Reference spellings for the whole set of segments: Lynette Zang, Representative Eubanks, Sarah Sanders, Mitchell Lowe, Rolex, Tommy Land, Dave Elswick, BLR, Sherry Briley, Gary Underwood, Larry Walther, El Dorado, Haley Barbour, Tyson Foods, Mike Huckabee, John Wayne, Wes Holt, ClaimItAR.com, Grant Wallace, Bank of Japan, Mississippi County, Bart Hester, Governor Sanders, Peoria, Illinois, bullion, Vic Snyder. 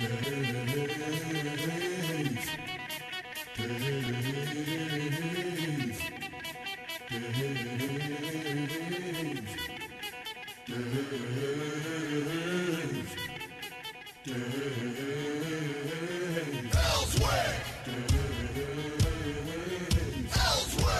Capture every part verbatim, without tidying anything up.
Praise, praise, praise, praise, praise, praise. Elswick! Elswick!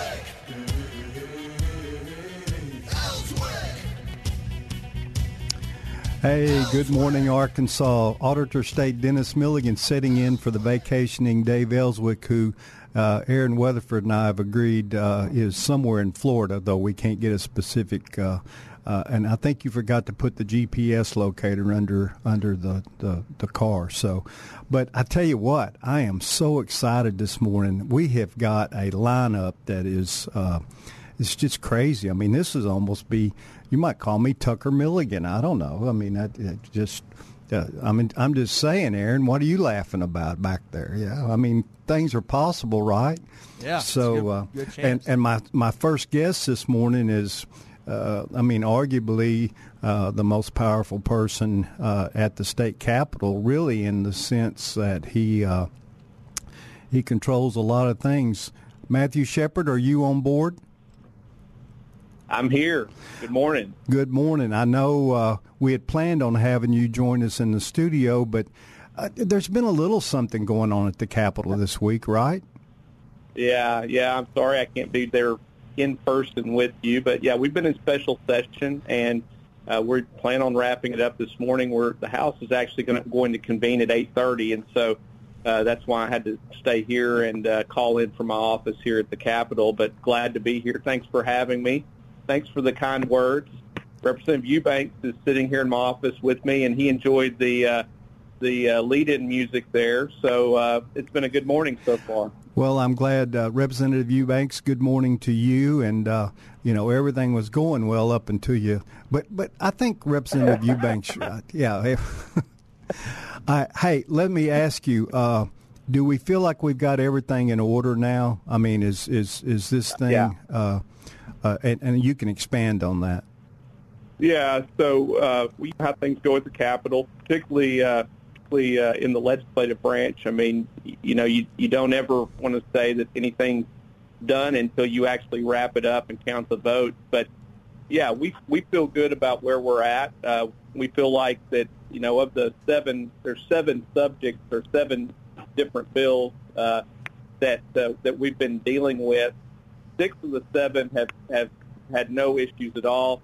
Hey, good morning, Arkansas. Auditor State Dennis Milligan sitting in for the vacationing Dave Elswick, who uh, Aaron Weatherford and I have agreed uh, is somewhere in Florida, though we can't get a specific. Uh, uh, and I think you forgot to put the G P S locator under under the, the, the car. So, but I tell you what, I am so excited this morning. We have got a lineup that is uh, it's just crazy. I mean, this is almost be. You might call me Tucker Milligan. I don't know. I mean, I, I just, uh, I mean, I'm just saying, Aaron. What are you laughing about back there? Yeah, I mean, things are possible, right? Yeah. So, good, uh, good chance. and and my my first guest this morning is, uh, I mean, arguably uh, the most powerful person uh, at the state capitol, really, in the sense that he uh, he controls a lot of things. Matthew Shepherd, are you on board? I'm here. Good morning. Good morning. I know uh, we had planned on having you join us in the studio, but uh, there's been a little something going on at the Capitol this week, right? Yeah, yeah. I'm sorry I can't be there in person with you, but, yeah, we've been in special session, and uh, we're planning on wrapping it up this morning. We're, the House is actually gonna, going to convene at eight thirty, and so uh, that's why I had to stay here and uh, call in from my office here at the Capitol, but glad to be here. Thanks for having me. Thanks for the kind words. Representative Eubanks is sitting here in my office with me, and he enjoyed the uh, the uh, lead-in music there. So uh, it's been a good morning so far. Well, I'm glad, uh, Representative Eubanks. Good morning to you, and uh, you know everything was going well up until you. But but I think Representative Eubanks. Uh, yeah. I, hey, let me ask you. Uh, do we feel like we've got everything in order now? I mean, is is is this thing? Yeah. Uh, Uh, and, and you can expand on that. Yeah, so uh, we have things go at the Capitol, particularly, uh, particularly uh, in the legislative branch. I mean, you know, you, you don't ever want to say that anything's done until you actually wrap it up and count the votes. But, yeah, we we feel good about where we're at. Uh, we feel like that, you know, of the seven, there's seven subjects or seven different bills uh, that uh, that we've been dealing with. Six of the seven have, have had no issues at all. Of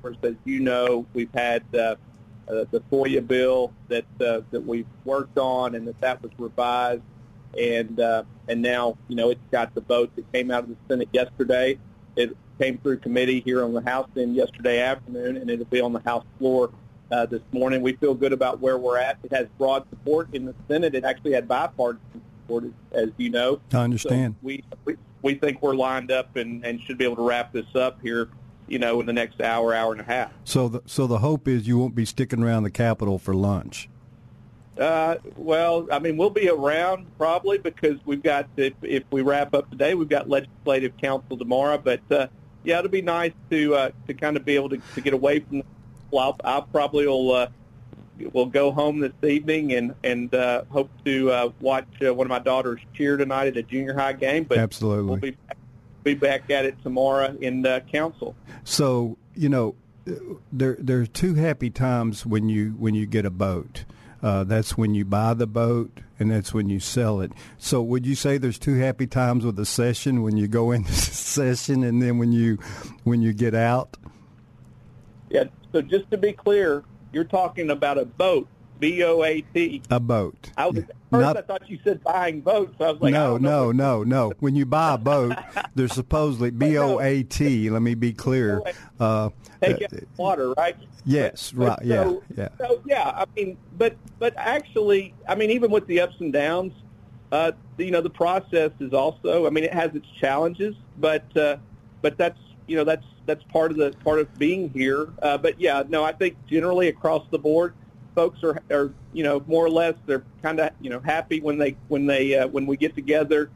course, as you know, we've had uh, uh, the FOIA bill that uh, that we've worked on, and that that was revised, and uh, and now you know it's got the vote that came out of the Senate yesterday. It came through committee here on the House end yesterday afternoon, and it'll be on the House floor uh, this morning. We feel good about where we're at. It has broad support in the Senate. It actually had bipartisan support, as you know. I understand. So we. we We think we're lined up and, and should be able to wrap this up here, you know, in the next hour, hour and a half. So the, so the hope is you won't be sticking around the Capitol for lunch. Uh, well, I mean, we'll be around probably because we've got, if, if we wrap up today, we've got legislative council tomorrow. But, uh, yeah, it'll be nice to uh, to kind of be able to, to get away from the well, I'll, I'll probably will uh, will go home this evening and, and uh, hope to uh, watch uh, one of my daughters cheer tonight at a junior high game. But absolutely. We'll be back, be back at it tomorrow in uh, council. So, you know, there there are two happy times when you when you get a boat. Uh, that's when you buy the boat, and that's when you sell it. So would you say there's two happy times with a session, when you go into session and then when you when you get out? Yeah, so just to be clear, you're talking about a boat. B O A T. A boat. I was, at first, Not, I thought you said buying boats. I was like, no, I no, no, no. When you buy a boat, there's supposedly B O A T. Let me be clear. Uh, Take out water, right? Yes, but, right. But so, yeah, yeah. So yeah, I mean, but but actually, I mean, even with the ups and downs, uh, you know, the process is also. I mean, it has its challenges, but uh, but that's you know that's that's part of the part of being here. Uh, but yeah, no, I think generally across the board, folks are, are, you know, more or less they're kind of, you know, happy when they when they uh, when we get together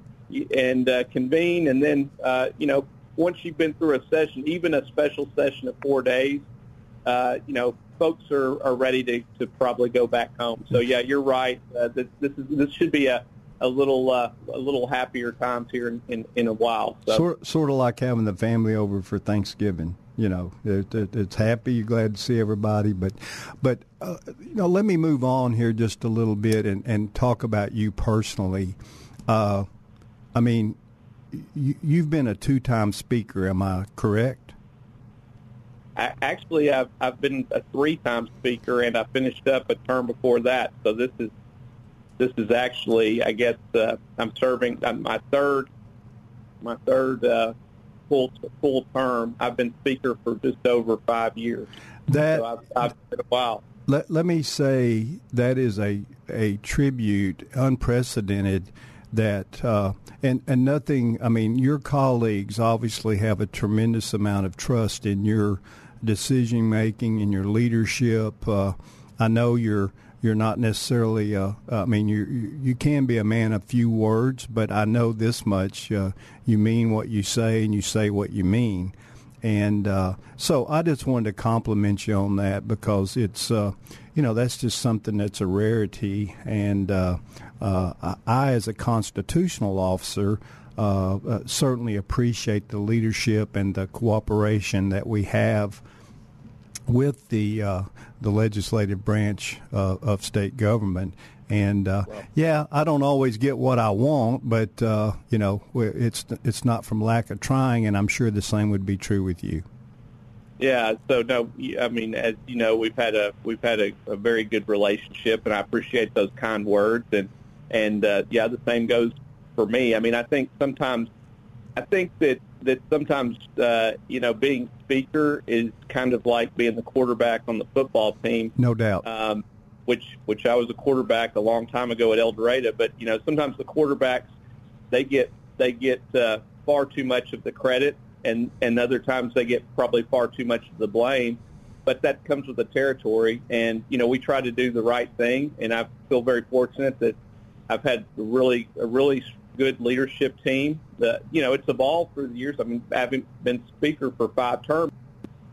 and uh, convene, and then uh, you know, once you've been through a session, even a special session of four days, uh, you know, folks are, are ready to, to probably go back home. So yeah, you're right. Uh, this this, is, this should be a a little uh, a little happier times here in, in, in a while. So. Sort sort of like having the family over for Thanksgiving. You know, it, it, it's happy. You're glad to see everybody. But, but uh, you know, let me move on here just a little bit and, and talk about you personally. Uh, I mean, you, you've been a two-time speaker. Am I correct? I, actually, I've I've been a three-time speaker, and I finished up a term before that. So this is this is actually, I guess, uh, I'm serving I'm my third my third. Uh, Full, full term. I've been speaker for just over five years. That so I've, I've been a while. Let, let me say that is a a tribute, unprecedented. That uh, and and nothing. I mean, your colleagues obviously have a tremendous amount of trust in your decision making and your leadership. Uh, I know you're. You're not necessarily, uh, I mean, you you can be a man of few words, but I know this much. Uh, you mean what you say, and you say what you mean. And uh, so I just wanted to compliment you on that because it's, uh, you know, that's just something that's a rarity. And uh, uh, I, as a constitutional officer, uh, uh, certainly appreciate the leadership and the cooperation that we have with the uh, the legislative branch uh, of state government. And, uh, yeah, I don't always get what I want, but, uh, you know, it's it's not from lack of trying, and I'm sure the same would be true with you. Yeah, so, no, I mean, as you know, we've had a we've had a, a very good relationship, and I appreciate those kind words. And, and uh, yeah, the same goes for me. I mean, I think sometimes – I think that that sometimes, uh, you know, being speaker is kind of like being the quarterback on the football team. No doubt. Um, which which I was a quarterback a long time ago at El Dorado, but, you know, sometimes the quarterbacks, they get they get uh, far too much of the credit, and, and other times they get probably far too much of the blame, but that comes with the territory. And, you know, we try to do the right thing, and I feel very fortunate that I've had a really a really good leadership team. The, you know, it's evolved through the years. I mean, having been speaker for five terms,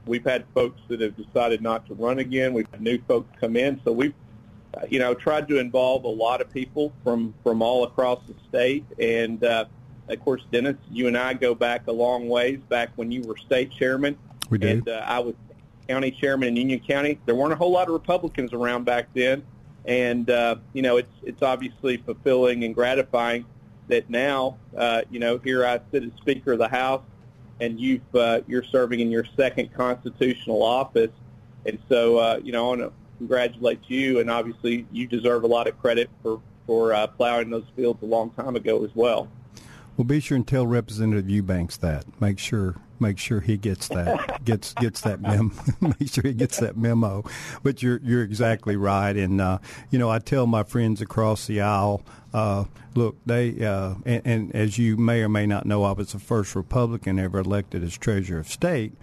we've had folks that have decided not to run again. We've had new folks come in. So we've, uh, you know, tried to involve a lot of people from, from all across the state. And, uh, of course, Dennis, you and I go back a long ways, back when you were state chairman. We do. And uh, I was county chairman in Union County. There weren't a whole lot of Republicans around back then. And, uh, you know, it's it's obviously fulfilling and gratifying that now, uh, you know, here I sit as Speaker of the House, and you've, uh, you're serving in your second constitutional office. And so, uh, you know, I want to congratulate you, and obviously you deserve a lot of credit for, for uh, plowing those fields a long time ago as well. Well, be sure and tell Representative Eubanks that. Make sure make sure he gets that gets gets that memo. Make sure he gets that memo. But you're you're exactly right. And uh, you know, I tell my friends across the aisle, uh, look, they uh, and, and as you may or may not know, I was the first Republican ever elected as Treasurer of State.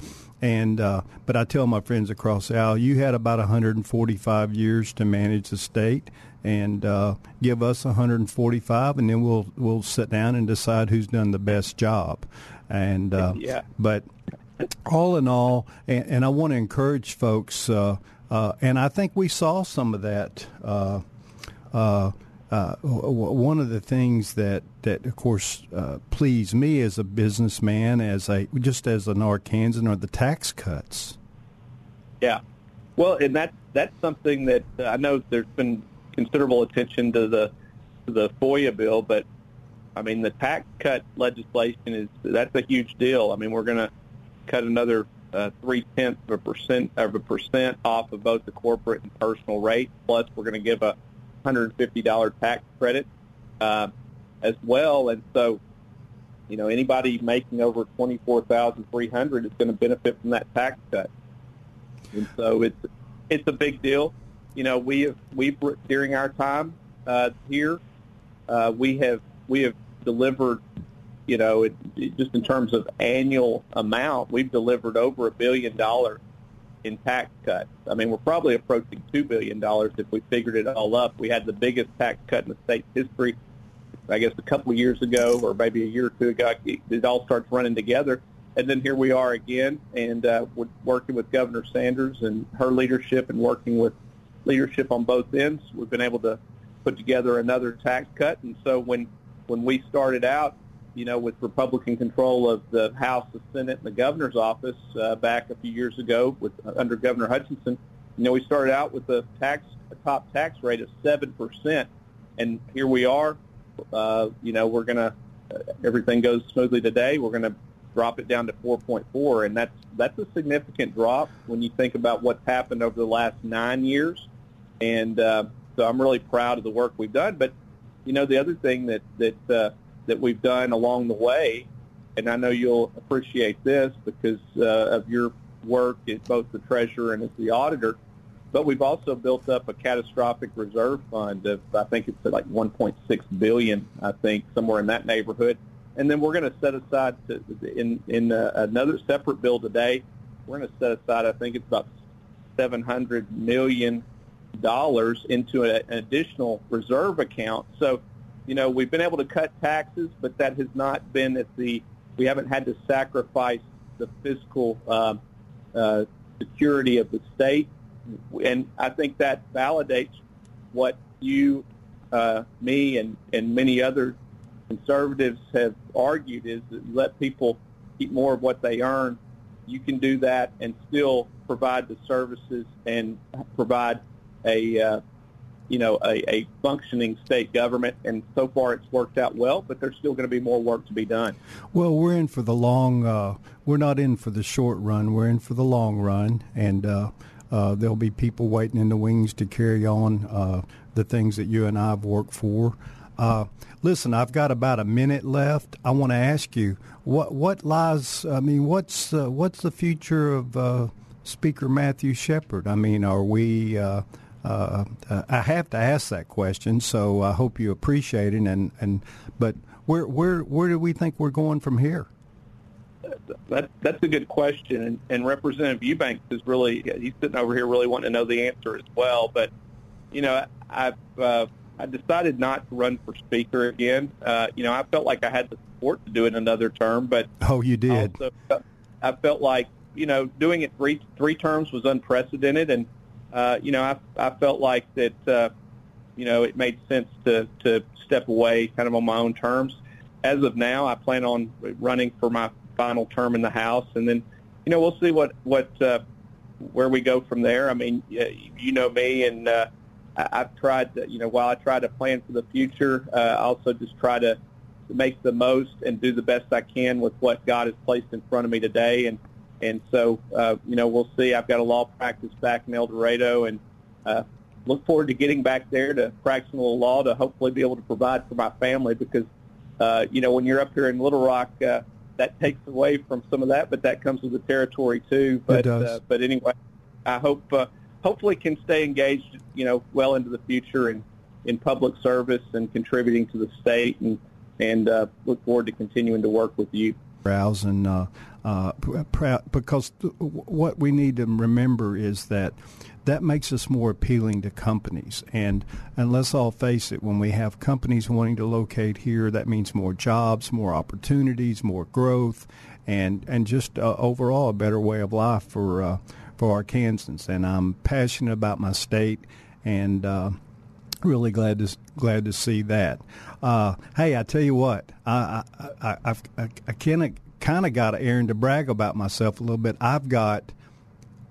And uh, but I tell my friends across the aisle, you had about one hundred forty-five years to manage the state. And uh, give us one hundred forty-five, and then we'll we'll sit down and decide who's done the best job. And uh, yeah. But all in all, and, and I want to encourage folks, uh, uh, and I think we saw some of that. Uh, uh, uh, one of the things that that of course uh, pleased me as a businessman, as a just as an Arkansan, are the tax cuts. Yeah, well, and that that's something that uh, I know there's been considerable attention to the to the FOIA bill, but I mean the tax cut legislation is that's a huge deal. I mean we're going to cut another uh, three-tenths of a percent of a percent off of both the corporate and personal rate. Plus, we're going to give a one hundred fifty dollars tax credit uh, as well. And so, you know, anybody making over twenty-four thousand three hundred dollars is going to benefit from that tax cut. And so it's it's a big deal. You know, we have we during our time uh, here, uh, we have we have delivered. You know, it, it, just in terms of annual amount, we've delivered over a billion dollars in tax cuts. I mean, we're probably approaching two billion dollars if we figured it all up. We had the biggest tax cut in the state's history, I guess, a couple of years ago or maybe a year or two ago. It, it all starts running together. And then here we are again, and uh, we're working with Governor Sanders and her leadership and working with leadership on both ends. We've been able to put together another tax cut. And so when, when we started out, you know, with Republican control of the House, the Senate, and the governor's office uh, back a few years ago with uh, under Governor Hutchinson, you know, we started out with a tax a top tax rate of seven percent. And here we are, uh, you know, we're going to, uh, everything goes smoothly today, we're going to drop it down to four point four. And that's, that's a significant drop when you think about what's happened over the last nine years. And uh, so I'm really proud of the work we've done. But, you know, the other thing that, that, uh, that we've done along the way, and I know you'll appreciate this because uh, of your work as both the treasurer and as the auditor, but we've also built up a catastrophic reserve fund of, I think it's like one point six billion dollars, I think, somewhere in that neighborhood. And then we're going to set aside, to, in, in uh, another separate bill today, we're going to set aside, I think it's about seven hundred million dollars into a, an additional reserve account. So, you know, we've been able to cut taxes, but that has not been at the – we haven't had to sacrifice the fiscal uh, uh, security of the state. And I think that validates what you, uh, me, and, and many other conservatives have argued is that you let people keep more of what they earn. You can do that and still provide the services and provide a uh, – you know, a, a functioning state government, and so far it's worked out well, but there's still going to be more work to be done. Well, we're in for the long, uh, we're not in for the short run, we're in for the long run, and uh, uh, there'll be people waiting in the wings to carry on uh, the things that you and I have worked for. Uh, listen, I've got about a minute left. I want to ask you, what what lies, I mean, what's, uh, what's the future of uh, Speaker Matthew Shepherd? I mean, are we... Uh, Uh, I have to ask that question, so I hope you appreciate it. And, and but where where where do we think we're going from here? That, that's a good question, and, and Representative Eubanks is really he's sitting over here really wanting to know the answer as well. But you know, I've uh, I decided not to run for speaker again. Uh, you know, I felt like I had the support to do it another term, but oh, you did. I, also, I felt like you know doing it three three terms was unprecedented, and. Uh, you know, I, I felt like that, uh, you know, it made sense to, to step away kind of on my own terms. As of now, I plan on running for my final term in the House. And then, you know, we'll see what, what uh, where we go from there. I mean, you know me, and uh, I, I've tried to, you know, while I try to plan for the future, uh, I also just try to make the most and do the best I can with what God has placed in front of me today. And And so, uh, you know, we'll see. I've got a law practice back in El Dorado, and uh, look forward to getting back there to practicing the law to hopefully be able to provide for my family because, uh, you know, when you're up here in Little Rock, uh, that takes away from some of that, but that comes with the territory too. But, it does. Uh, but anyway, I hope uh, hopefully can stay engaged, you know, well into the future and in public service and contributing to the state, and, and uh, look forward to continuing to work with you. And uh, uh, because th- what we need to remember is that that makes us more appealing to companies. And, and let's all face it, when we have companies wanting to locate here, that means more jobs, more opportunities, more growth, and, and just uh, overall a better way of life for, uh, for Arkansans. And I'm passionate about my state, and uh, really glad to glad to see that. Uh, hey, I tell you what, I I I, I, I kind of got an errand to brag about myself a little bit. I've got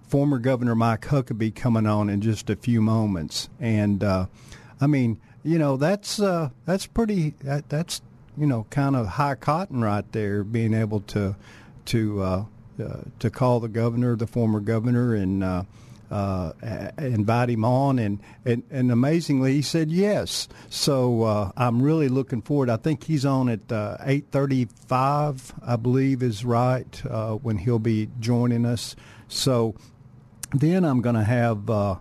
former Governor Mike Huckabee coming on in just a few moments, and uh, I mean, you know, that's uh, that's pretty that, that's you know kind of high cotton right there, being able to to uh, uh, to call the governor, the former governor, and uh, uh, invite him on. And, and, and amazingly, he said yes. So uh, I'm really looking forward. I think he's on at uh, eight thirty-five, I believe is right, uh, when he'll be joining us. So then I'm going to have uh,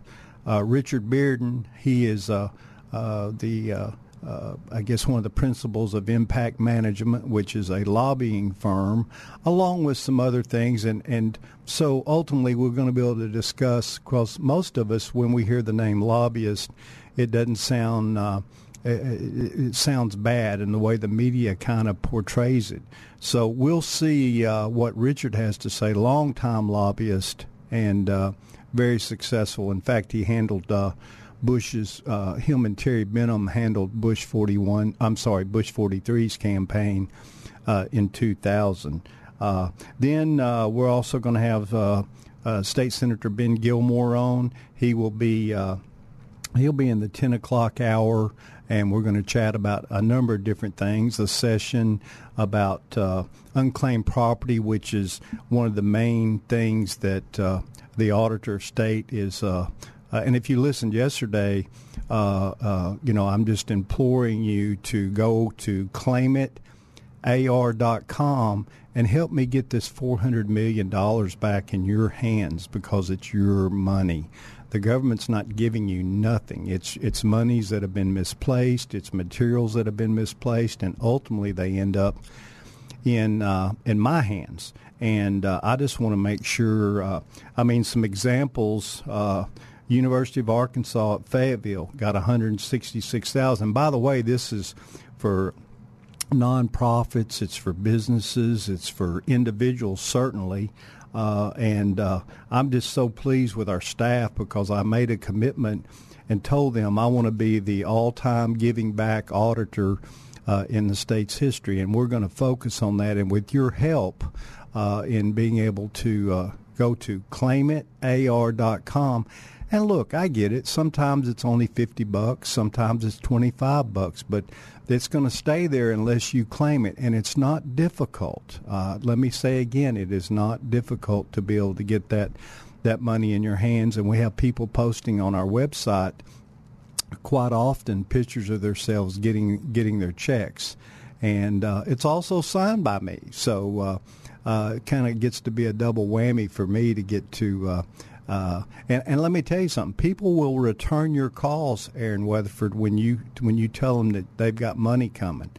uh, Richard Bearden. He is uh, uh, the uh, Uh, I guess one of the principals of Impact Management, which is a lobbying firm, along with some other things. And, and so ultimately we're going to be able to discuss, because most of us, when we hear the name lobbyist, it doesn't sound, uh, it, it sounds bad in the way the media kind of portrays it. So we'll see uh, what Richard has to say, longtime lobbyist and uh, very successful. In fact, he handled... Uh, Bush's, uh, him and Terry Benham handled Bush forty-one, I'm sorry, Bush forty-three's campaign uh, in two thousand. Uh, then uh, we're also going to have uh, uh, State Senator Ben Gilmore on. He will be, uh, he'll be in the ten o'clock hour, and we're going to chat about a number of different things. A session about uh, unclaimed property, which is one of the main things that uh, the Auditor of State is uh Uh, and if you listened yesterday, uh, uh, you know, I'm just imploring you to go to claim it A R dot com and help me get this four hundred million dollars back in your hands, because it's your money. The government's not giving you nothing. It's it's monies that have been misplaced. It's materials that have been misplaced. And ultimately, they end up in uh, in my hands. And uh, I just want to make sure, uh, I mean, some examples. Uh, University of Arkansas at Fayetteville got one hundred sixty-six thousand dollars. By the way, this is for nonprofits, it's for businesses, it's for individuals, certainly. Uh, and uh, I'm just so pleased with our staff, because I made a commitment and told them I want to be the all-time giving back auditor uh, in the state's history. And we're going to focus on that. And with your help uh, in being able to uh, go to claim it A R dot com. And look, I get it. Sometimes it's only fifty bucks, sometimes it's twenty-five bucks, but it's going to stay there unless you claim it. And it's not difficult. Uh, let me say again, it is not difficult to be able to get that that money in your hands. And we have people posting on our website quite often pictures of themselves getting getting their checks, and uh, it's also signed by me. So uh, uh, it kind of gets to be a double whammy for me to get to. Uh, Uh, and, and let me tell you something. People will return your calls, Aaron Weatherford, when you when you tell them that they've got money coming,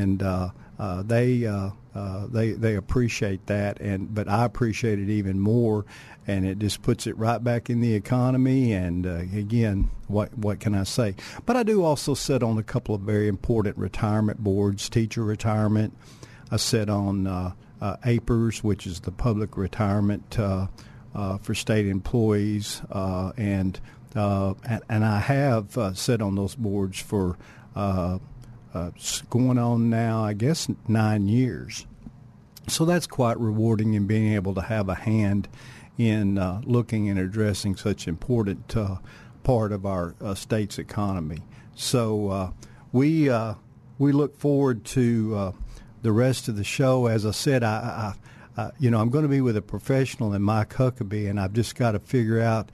and uh, uh, they uh, uh, they they appreciate that. And but I appreciate it even more, and it just puts it right back in the economy. And uh, again, what what can I say? But I do also sit on a couple of very important retirement boards, teacher retirement. I sit on uh, uh, A P E R S, which is the public retirement. Uh, Uh, for state employees, uh, and, uh, and and I have uh, sat on those boards for uh, uh, going on now, I guess, nine years. So that's quite rewarding in being able to have a hand in uh, looking and addressing such important uh, part of our uh, state's economy. So uh, we uh, we look forward to uh, the rest of the show. As I said, I. I Uh, you know, I'm going to be with a professional in Mike Huckabee, and I've just got to figure out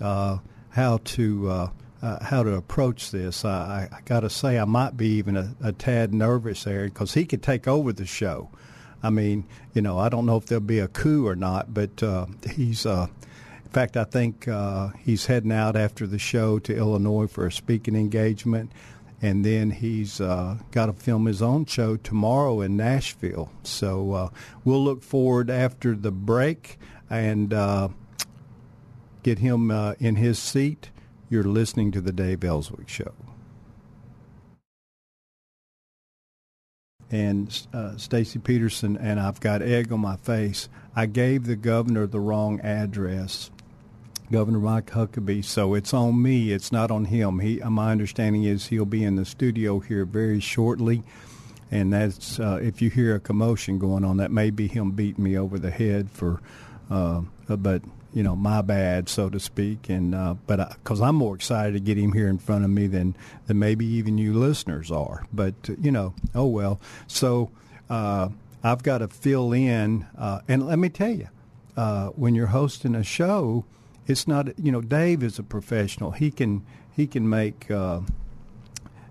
uh, how to uh, uh, how to approach this. I, I, I got to say, I might be even a, a tad nervous there, because he could take over the show. I mean, you know, I don't know if there'll be a coup or not, but uh, he's. Uh, in fact, I think uh, he's heading out after the show to Illinois for a speaking engagement. And then he's uh, got to film his own show tomorrow in Nashville. So uh, we'll look forward after the break and uh, get him uh, in his seat. You're listening to The Dave Elswick Show. And uh, Stacy Peterson, and I've got egg on my face. I gave the governor the wrong address. Governor Mike Huckabee, so it's on me. It's not on him. He, my understanding is he'll be in the studio here very shortly, and that's uh, if you hear a commotion going on, that may be him beating me over the head for, uh, but you know, my bad, so to speak. And uh, but because I'm more excited to get him here in front of me than than maybe even you listeners are. But uh, you know, oh well. So. Uh, I've got to fill in. Uh, and let me tell you, uh, when you're hosting a show, it's not, you know, Dave is a professional. He can he can make, uh,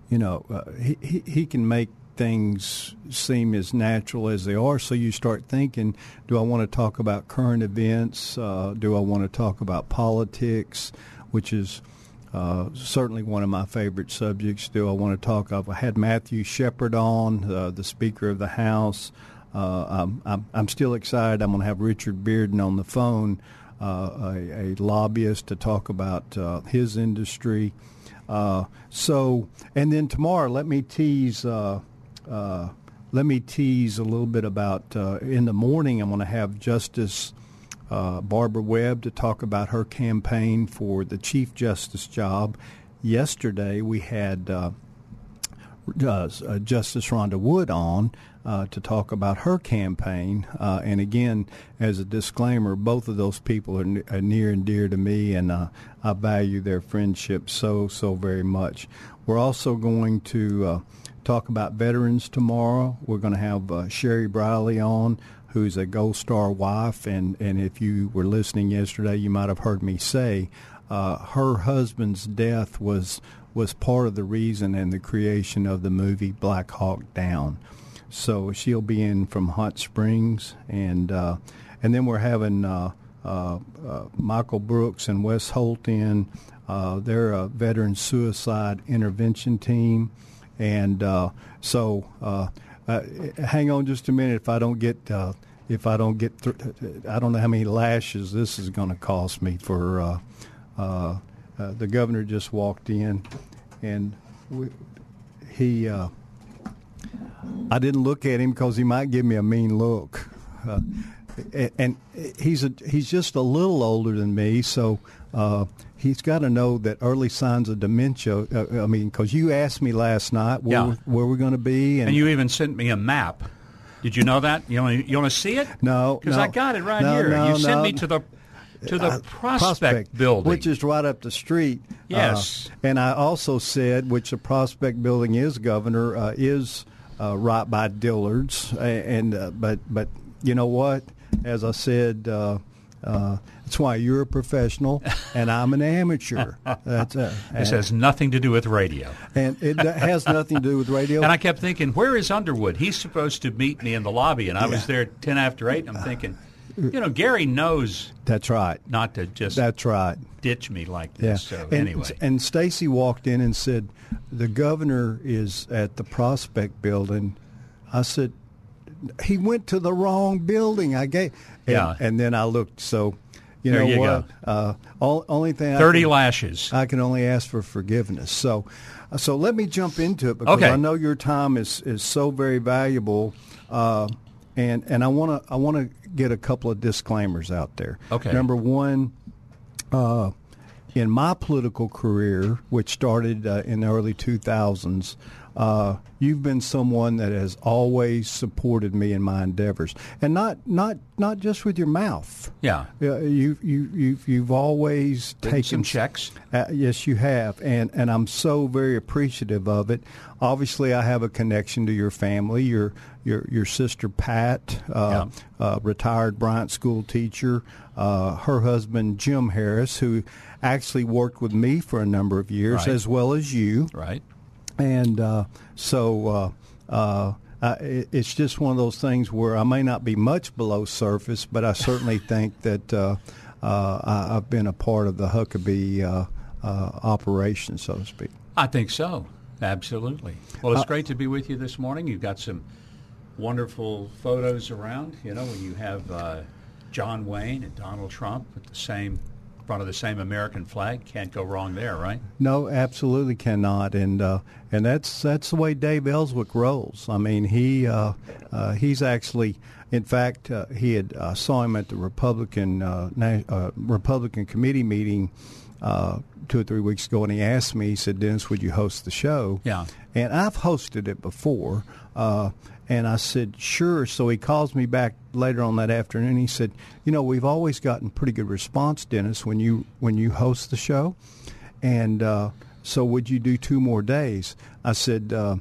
you know, uh, he he can make things seem as natural as they are. So you start thinking, do I want to talk about current events? Uh, do I want to talk about politics, which is uh, certainly one of my favorite subjects? Do I want to talk? I've had Matthew Shepherd on, uh, the Speaker of the House. Uh, I'm, I'm, I'm still excited. I'm going to have Richard Bearden on the phone, uh, a, a lobbyist, to talk about uh, his industry. Uh, so, and then tomorrow, let me tease. Uh, Uh, let me tease a little bit about uh, in the morning. I'm going to have Justice uh, Barbara Webb to talk about her campaign for the Chief Justice job. Yesterday we had uh, uh, Justice Rhonda Wood on uh, to talk about her campaign. Uh, and again, as a disclaimer, both of those people are, n- are near and dear to me, and uh, I value their friendship so, so very much. We're also going to Uh, talk about veterans tomorrow. We're going to have uh, Sherry Briley on, who's a Gold Star wife, and, and if you were listening yesterday, you might have heard me say uh, her husband's death was was part of the reason and the creation of the movie Black Hawk Down. So she'll be in from Hot Springs, and uh, and then we're having uh, uh, uh, Michael Brooks and Wes Holt in. Uh, they're a veteran suicide intervention team. And uh, so, uh, uh, hang on just a minute. If I don't get, uh, if I don't get, th- I don't know how many lashes this is going to cost me. For uh, uh, uh, the governor just walked in, and we, he, uh, I didn't look at him because he might give me a mean look. Uh, and he's a, he's just a little older than me, so. Uh, He's got to know that early signs of dementia, uh, I mean, because you asked me last night where, yeah. we're, where we're going to be. And, and you even sent me a map. Did you know that? You want to you see it? No. Because no, I got it right no, here. No, you sent no. me to the to the uh, prospect, prospect Building. Which is right up the street. Yes. Uh, and I also said, which the Prospect Building is, Governor, uh, is uh, right by Dillard's. And uh, but, but you know what? As I said, Uh, Uh, that's why you're a professional and I'm an amateur. That's uh, this has nothing to do with radio. And it has nothing to do with radio. And I kept thinking, where is Underwood? He's supposed to meet me in the lobby, and I yeah. was there at ten after eight, and I'm thinking, you know, Gary knows that's right. not to just that's right. ditch me like this. Yeah. So and, anyway. And Stacy walked in and said, the governor is at the Prospect Building. I said, he went to the wrong building. I gave, and, yeah. and then I looked. So, you there know you what? Uh, all, only thing thirty I can, lashes. I can only ask for forgiveness. So, so let me jump into it because okay. I know your time is, is so very valuable, uh, and and I want to I want to get a couple of disclaimers out there. Okay. Number one, uh, in my political career, which started uh, in the early two thousands. Uh, you've been someone that has always supported me in my endeavors, and not not, not just with your mouth. Yeah, uh, you you you've, you've always Did taken some checks. Uh, yes, you have, and and I'm so very appreciative of it. Obviously, I have a connection to your family. Your your your sister Pat, uh, yeah. uh, retired Bryant school teacher. Uh, her husband Jim Harris, who actually worked with me for a number of years, right. as well as you. Right. And uh, so uh, uh, I, it's just one of those things where I may not be much below surface, but I certainly think that uh, uh, I, I've been a part of the Huckabee uh, uh, operation, so to speak. I think so. Absolutely. Well, it's uh, great to be with you this morning. You've got some wonderful photos around, you know, when you have uh, John Wayne and Donald Trump at the same in front of the same American flag. Can't go wrong there, right? No, absolutely cannot. And uh, and that's that's the way Dave Elswick rolls. I mean, he uh, uh, he's actually, in fact, uh, he had uh, saw him at the Republican uh, na- uh, Republican committee meeting uh, two or three weeks ago, and he asked me. He said, "Dennis, would you host the show?" Yeah. And I've hosted it before. Uh, And I said, sure. So he calls me back later on that afternoon. He said, you know, we've always gotten pretty good response, Dennis, when you when you host the show. And uh, so would you do two more days? I said, uh,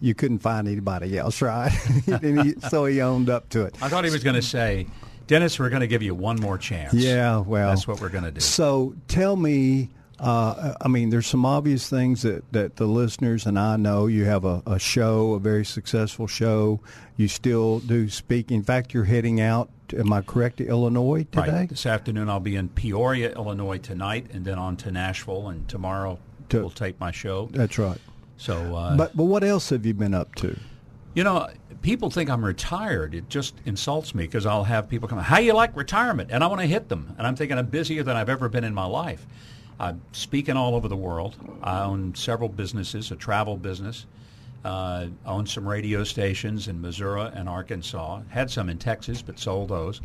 you couldn't find anybody else, right? And he, so he owned up to it. I thought he was going to say, Dennis, we're going to give you one more chance. Yeah, well. That's what we're going to do. So tell me, uh, I mean, there's some obvious things that, that the listeners and I know. You have a, a show, a very successful show. You still do speak. In fact, you're heading out, am I correct, to Illinois today? Right. This afternoon I'll be in Peoria, Illinois tonight, and then on to Nashville, and tomorrow to, we'll tape my show. That's right. So, uh, but but what else have you been up to? You know, people think I'm retired. It just insults me because I'll have people come, how you like retirement? And I want to hit them. And I'm thinking I'm busier than I've ever been in my life. I'm speaking all over the world. I own several businesses, a travel business. Uh, I own some radio stations in Missouri and Arkansas. Had some in Texas, but sold those.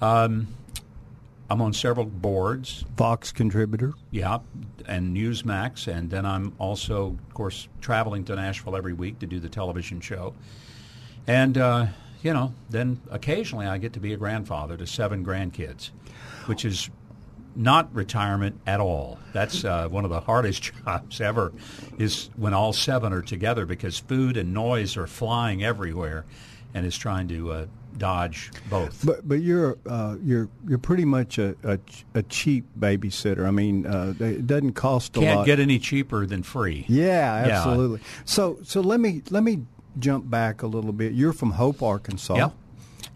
Um, I'm on several boards. Fox contributor. Yeah, and Newsmax. And then I'm also, of course, traveling to Nashville every week to do the television show. And, uh, you know, then occasionally I get to be a grandfather to seven grandkids, which is not retirement at all. That's uh, one of the hardest jobs ever is when all seven are together because food and noise are flying everywhere and is trying to uh, – dodge both. But but you're uh, you're you're pretty much a, a, a cheap babysitter. I mean, uh, it doesn't cost a Can't lot. Can't get any cheaper than free. Yeah, absolutely. Yeah. So so let me let me jump back a little bit. You're from Hope, Arkansas. Yeah.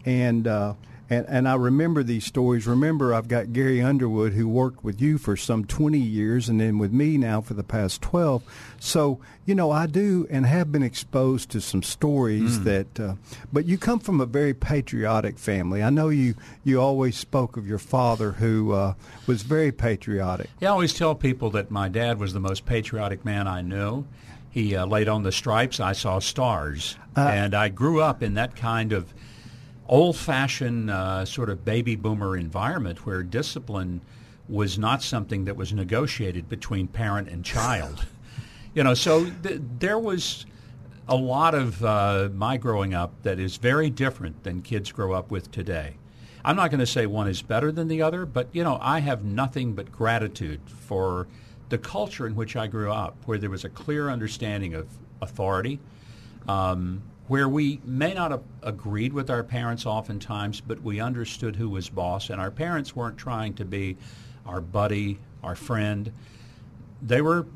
And uh, and and I remember these stories. Remember, I've got Gary Underwood who worked with you for some twenty years and then with me now for the past twelve. So, you know, I do and have been exposed to some stories mm. that, uh, but you come from a very patriotic family. I know you, you always spoke of your father who uh, was very patriotic. Yeah, I always tell people that my dad was the most patriotic man I knew. He uh, laid on the stripes, I saw stars. Uh, and I grew up in that kind of old-fashioned uh, sort of baby boomer environment where discipline was not something that was negotiated between parent and child. You know, so th- there was a lot of uh, my growing up that is very different than kids grow up with today. I'm not going to say one is better than the other, but, you know, I have nothing but gratitude for the culture in which I grew up, where there was a clear understanding of authority, um, where we may not have agreed with our parents oftentimes, but we understood who was boss, and our parents weren't trying to be our buddy, our friend. They were...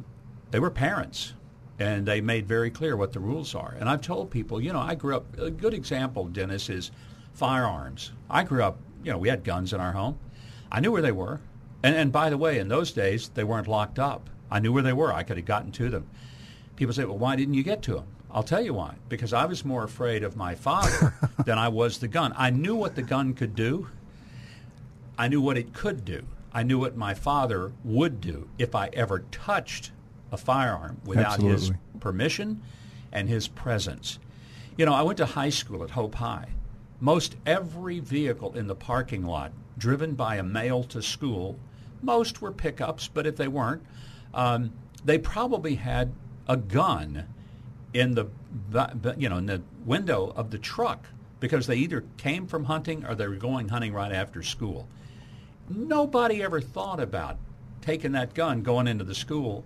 They were parents, and they made very clear what the rules are. And I've told people, you know, I grew up, a good example, Dennis, is firearms. I grew up, you know, we had guns in our home. I knew where they were. And, and by the way, in those days, they weren't locked up. I knew where they were. I could have gotten to them. People say, well, why didn't you get to them? I'll tell you why. Because I was more afraid of my father than I was the gun. I knew what the gun could do. I knew what it could do. I knew what my father would do if I ever touched a firearm without Absolutely. his permission and his presence. You know, I went to high school at Hope High. Most every vehicle in the parking lot driven by a male to school, most were pickups, but if they weren't, um, they probably had a gun in the, you know, in the window of the truck because they either came from hunting or they were going hunting right after school. Nobody ever thought about taking that gun, going into the school,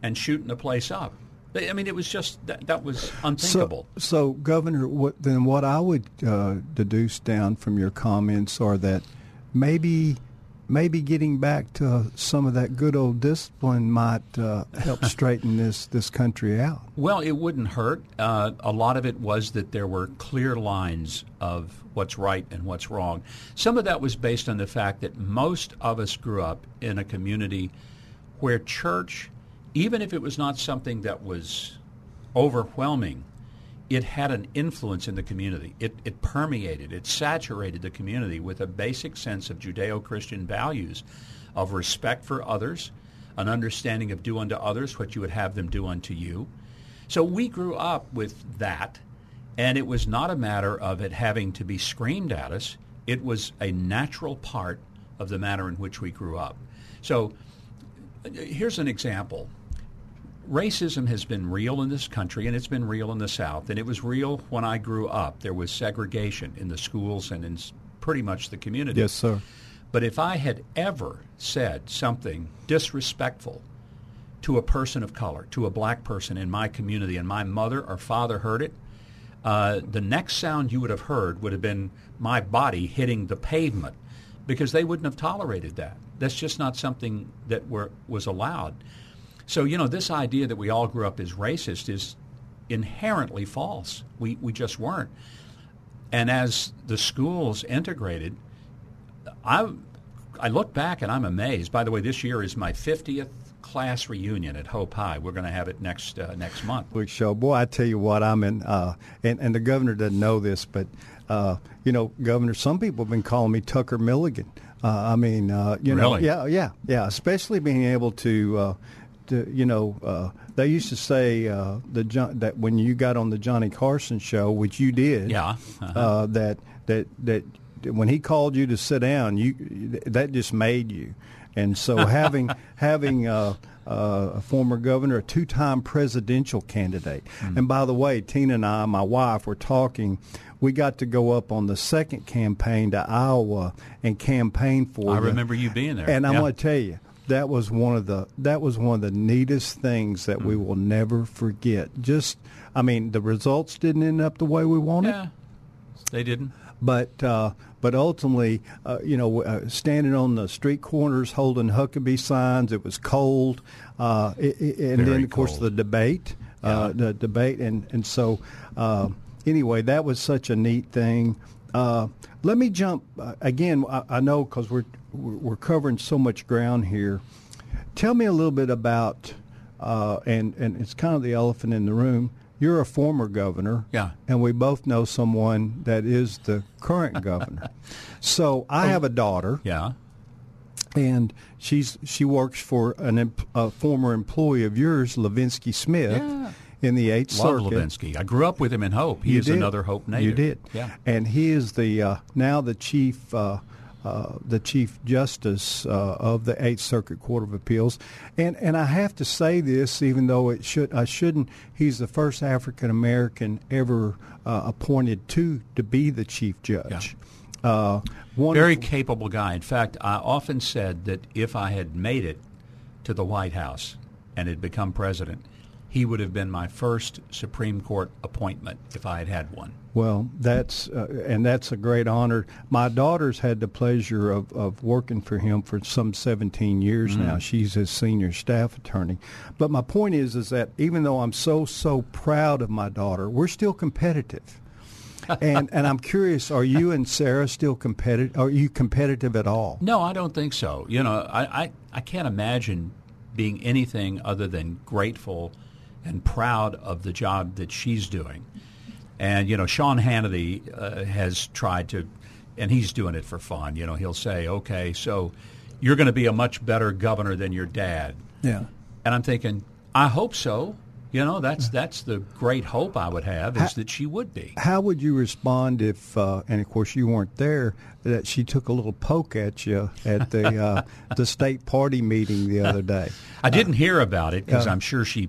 and shooting the place up. I mean, it was just, that, that was unthinkable. So, so Governor, what, then what I would uh, deduce down from your comments are that maybe maybe getting back to some of that good old discipline might uh, help straighten this, this country out. Well, it wouldn't hurt. Uh, a lot of it was that there were clear lines of what's right and what's wrong. Some of that was based on the fact that most of us grew up in a community where church, even if it was not something that was overwhelming, it had an influence in the community. It, it permeated, it saturated the community with a basic sense of Judeo-Christian values, of respect for others, an understanding of do unto others what you would have them do unto you. So we grew up with that, and it was not a matter of it having to be screamed at us. It was a natural part of the manner in which we grew up. So here's an example. Racism has been real in this country, and it's been real in the South, and it was real when I grew up. There was segregation in the schools and in pretty much the community. Yes, sir. But if I had ever said something disrespectful to a person of color, to a black person in my community, and my mother or father heard it, uh, the next sound you would have heard would have been my body hitting the pavement, because they wouldn't have tolerated that. That's just not something that were, was allowed. So, you know, this idea that we all grew up as racist is inherently false. We we just weren't. And as the schools integrated, I I look back and I'm amazed. By the way, this year is my fiftieth class reunion at Hope High. We're going to have it next uh, next month. Big show. Boy, I tell you what, I'm in, uh, and, and the governor doesn't know this, but, uh, you know, Governor, some people have been calling me Tucker Milligan. Uh, I mean, uh, you really? know, yeah, yeah, yeah, especially being able to, uh, to you know, uh, they used to say uh, the John, that when you got on the Johnny Carson show, which you did, yeah, uh-huh. uh, that that that when he called you to sit down, you that just made you. And so having having uh, uh, a former governor, a two-time presidential candidate, mm-hmm. and by the way, Tina and I, my wife, were talking. We got to go up on the second campaign to Iowa and campaign for. I you. remember you being there, and I'm yeah. going to tell you that was one of the that was one of the neatest things that mm-hmm. we will never forget. Just, I mean, the results didn't end up the way we wanted. Yeah, they didn't. But uh, but ultimately, uh, you know, uh, standing on the street corners holding Huckabee signs, it was cold, uh, it, it, and Very then of course cold. the debate, uh, yeah. the debate, and and so uh, anyway, that was such a neat thing. Uh, let me jump uh, again. I, I know because we're we're covering so much ground here. Tell me a little bit about uh, and and it's kind of the elephant in the room. You're a former governor, yeah, and we both know someone that is the current governor. So I have a daughter, yeah, and she's she works for an a former employee of yours, Levinsky Smith, yeah. in the Eighth Love Circuit. Levinsky, I grew up with him in Hope. He you is did. another Hope native. You did, yeah, and he is the uh, now the chief. Uh, Uh, the Chief Justice uh, of the Eighth Circuit Court of Appeals, and and I have to say this, even though it should I shouldn't. He's the first African American ever uh, appointed to to be the chief judge. Yeah. Uh, Very capable guy. In fact, I often said that if I had made it to the White House and had become president, he would have been my first Supreme Court appointment if I had had one. Well, that's uh, and that's a great honor. My daughter's had the pleasure of, of working for him for some seventeen years mm-hmm. now. She's his senior staff attorney. But my point is, is that even though I'm so, so proud of my daughter, we're still competitive. And and I'm curious, are you and Sarah still competitive? Are you competitive at all? No, I don't think so. You know, I, I, I can't imagine being anything other than grateful and proud of the job that she's doing. And, you know, Sean Hannity uh, has tried to, and he's doing it for fun. You know, he'll say, okay, so you're going to be a much better governor than your dad. Yeah. And I'm thinking, I hope so. You know, that's that's the great hope I would have is how, that she would be. How would you respond if, uh, and of course you weren't there, that she took a little poke at you at the uh, the state party meeting the other day? I didn't uh, hear about it because uh, I'm sure she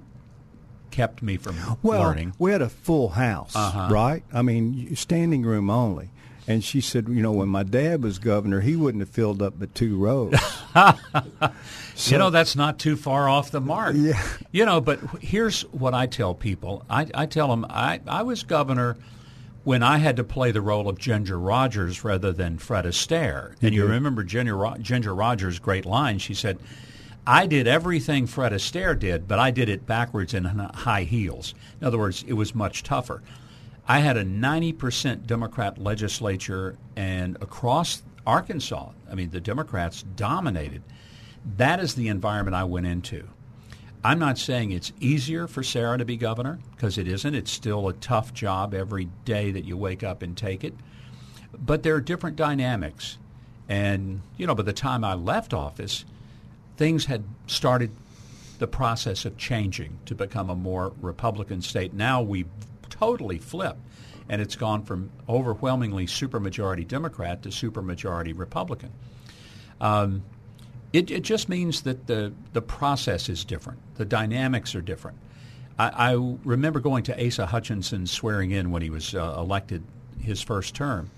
kept me from well, learning. We had a full house, uh-huh. right? I mean, standing room only. And she said, you know, when my dad was governor, he wouldn't have filled up but two rows. So, you know, that's not too far off the mark. Yeah. You know, but here's what I tell people. I, I tell them I, I was governor when I had to play the role of Ginger Rogers rather than Fred Astaire. And mm-hmm. you remember Ginger, Ro- Ginger Rogers' great line. She said, I did everything Fred Astaire did, but I did it backwards in high heels. In other words, it was much tougher. I had a ninety percent Democrat legislature, and across Arkansas, I mean, the Democrats dominated. That is the environment I went into. I'm not saying it's easier for Sarah to be governor, because it isn't. It's still a tough job every day that you wake up and take it. But there are different dynamics. And, you know, by the time I left office, things had started the process of changing to become a more Republican state. Now we've totally flipped, and it's gone from overwhelmingly supermajority Democrat to supermajority Republican. Um, it, it just means that the, the process is different. The dynamics are different. I, I remember going to Asa Hutchinson's swearing in when he was uh, elected his first term,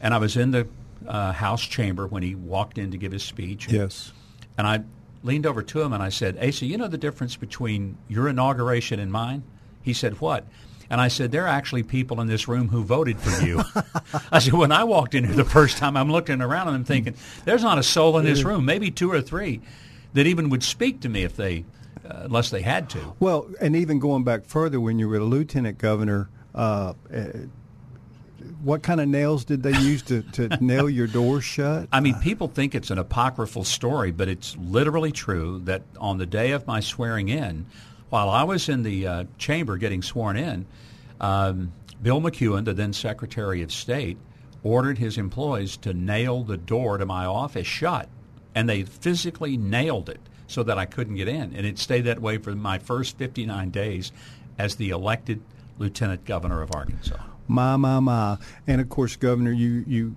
and I was in the uh, House chamber when he walked in to give his speech. Yes. And I leaned over to him and I said, Asa, you know the difference between your inauguration and mine? He said, what? And I said, there are actually people in this room who voted for you. I said, when I walked in here the first time, I'm looking around and I'm thinking, there's not a soul in this room, maybe two or three, that even would speak to me if they, uh, unless they had to. Well, and even going back further, when you were the lieutenant governor, uh, what kind of nails did they use to, to nail your door shut? I mean, people think it's an apocryphal story, but it's literally true that on the day of my swearing in, while I was in the uh, chamber getting sworn in, um, Bill McEwen, the then Secretary of State, ordered his employees to nail the door to my office shut, and they physically nailed it so that I couldn't get in. And it stayed that way for my first fifty-nine days as the elected Lieutenant Governor of Arkansas. My, my, my. And, of course, Governor, you... you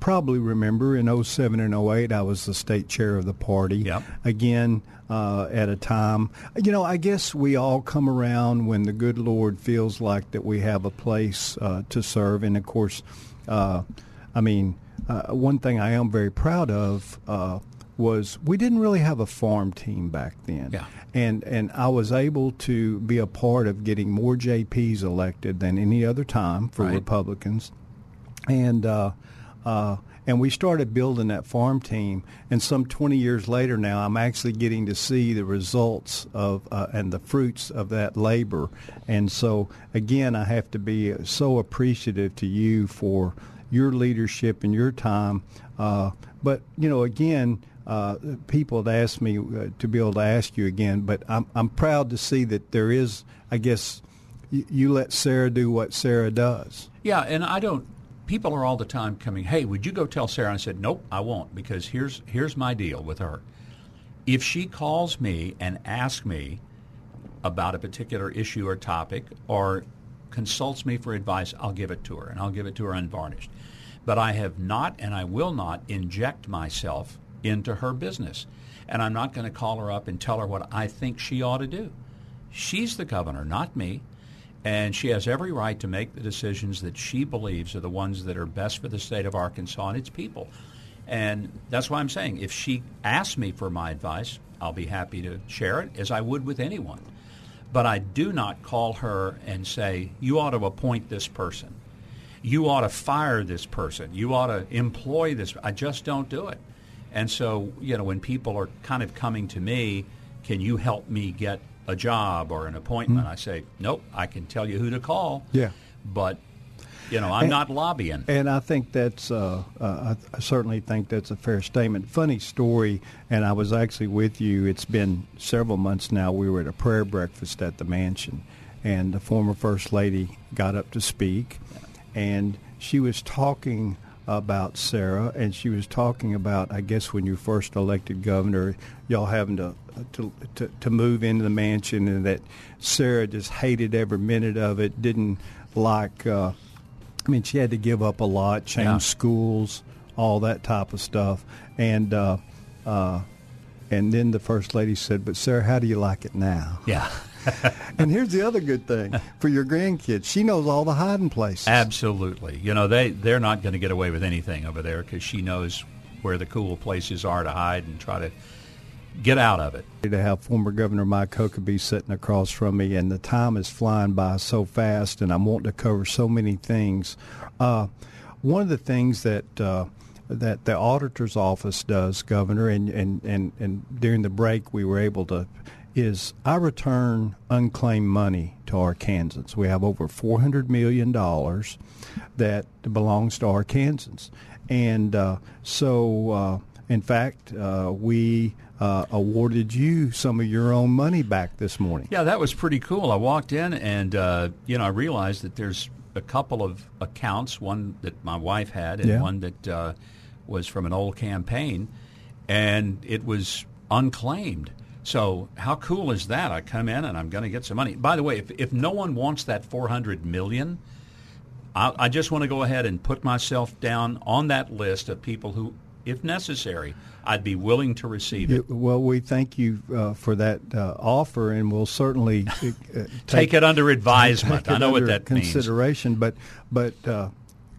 probably remember in oh seven and oh eight, I was the state chair of the party. Yep. Again, uh, at a time. You know, I guess we all come around when the good Lord feels like that we have a place uh, to serve. And, of course, uh, I mean, uh, one thing I am very proud of uh, was we didn't really have a farm team back then. Yeah. And, and I was able to be a part of getting more J Ps elected than any other time for right. Republicans. And uh Uh, and we started building that farm team, and some twenty years later now, I'm actually getting to see the results of uh, and the fruits of that labor. And so, again, I have to be so appreciative to you for your leadership and your time. Uh, but, you know, again, uh, people had asked me uh, to be able to ask you again, but I'm, I'm proud to see that there is, I guess, y- you let Sarah do what Sarah does. Yeah, and I don't... People are all the time coming, hey, would you go tell Sarah? And I said, nope, I won't, because here's here's my deal with her. If she calls me and asks me about a particular issue or topic or consults me for advice, I'll give it to her, and I'll give it to her unvarnished. But I have not and I will not inject myself into her business, and I'm not going to call her up and tell her what I think she ought to do. She's the governor, not me. And she has every right to make the decisions that she believes are the ones that are best for the state of Arkansas and its people. And that's why I'm saying if she asks me for my advice, I'll be happy to share it, as I would with anyone. But I do not call her and say, you ought to appoint this person. You ought to fire this person. You ought to employ this. I just don't do it. And so, you know, when people are kind of coming to me, can you help me get a job or an appointment, mm-hmm. I say, nope, I can tell you who to call. Yeah. But, you know, I'm and, not lobbying. And I think that's, uh, uh, I certainly think that's a fair statement. Funny story, and I was actually with you, it's been several months now, we were at a prayer breakfast at the mansion, and the former First Lady got up to speak, and she was talking about Sarah, and she was talking about, I guess, when you first elected governor, y'all having to to to, to move into the mansion, and that Sarah just hated every minute of it, didn't like, uh, I mean, she had to give up a lot, change yeah. schools, all that type of stuff. And uh, uh, and then the First Lady said, but Sarah, how do you like it now? Yeah. And here's the other good thing for your grandkids. She knows all the hiding places. Absolutely. You know, they, they're not going to get away with anything over there because she knows where the cool places are to hide and try to get out of it. To have former Governor Mike Huckabee sitting across from me, and the time is flying by so fast, and I'm wanting to cover so many things. Uh, one of the things that... Uh, that the auditor's office does, Governor, and, and, and, and during the break we were able to, is I return unclaimed money to Arkansans. We have over four hundred million dollars that belongs to Arkansans. And uh, so, uh, in fact, uh, we uh, awarded you some of your own money back this morning. Yeah, that was pretty cool. I walked in and, uh, you know, I realized that there's a couple of accounts, one that my wife had and yeah. one that uh, was from an old campaign, and it was unclaimed. So how cool is that? I come in and I'm going to get some money. By the way, if, if no one wants that four hundred million dollars, I, I just want to go ahead and put myself down on that list of people who, if necessary, I'd be willing to receive it. Well, we thank you uh, for that uh, offer, and we'll certainly uh, take, take it under advisement. It I know what that consideration, means. But but uh,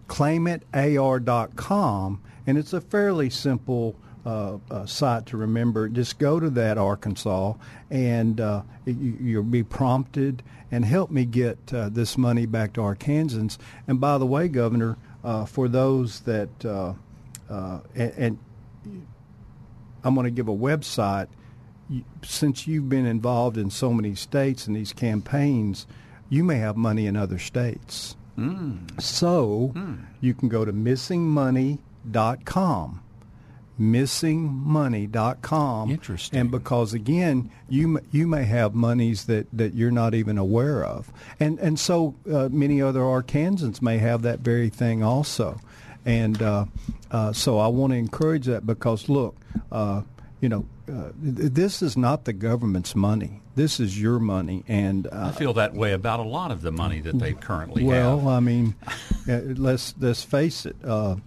claim it A R dot com, and it's a fairly simple Uh, uh, site to remember, just go to that Arkansas, and uh, you, you'll be prompted, and help me get uh, this money back to Arkansans. And by the way, Governor, uh, for those that, uh, uh, and, and I'm going to give a website, since you've been involved in so many states in these campaigns, you may have money in other states. Mm. So mm. you can go to missing money dot com. missing money dot com. Interesting. And because, again, you you may have monies that, that you're not even aware of. And and so uh, many other Arkansans may have that very thing also. And uh, uh, so I want to encourage that because, look, uh, you know, uh, th- this is not the government's money. This is your money. And uh, I feel that way about a lot of the money that they currently well, have. Well, I mean, let's, let's face it. Uh,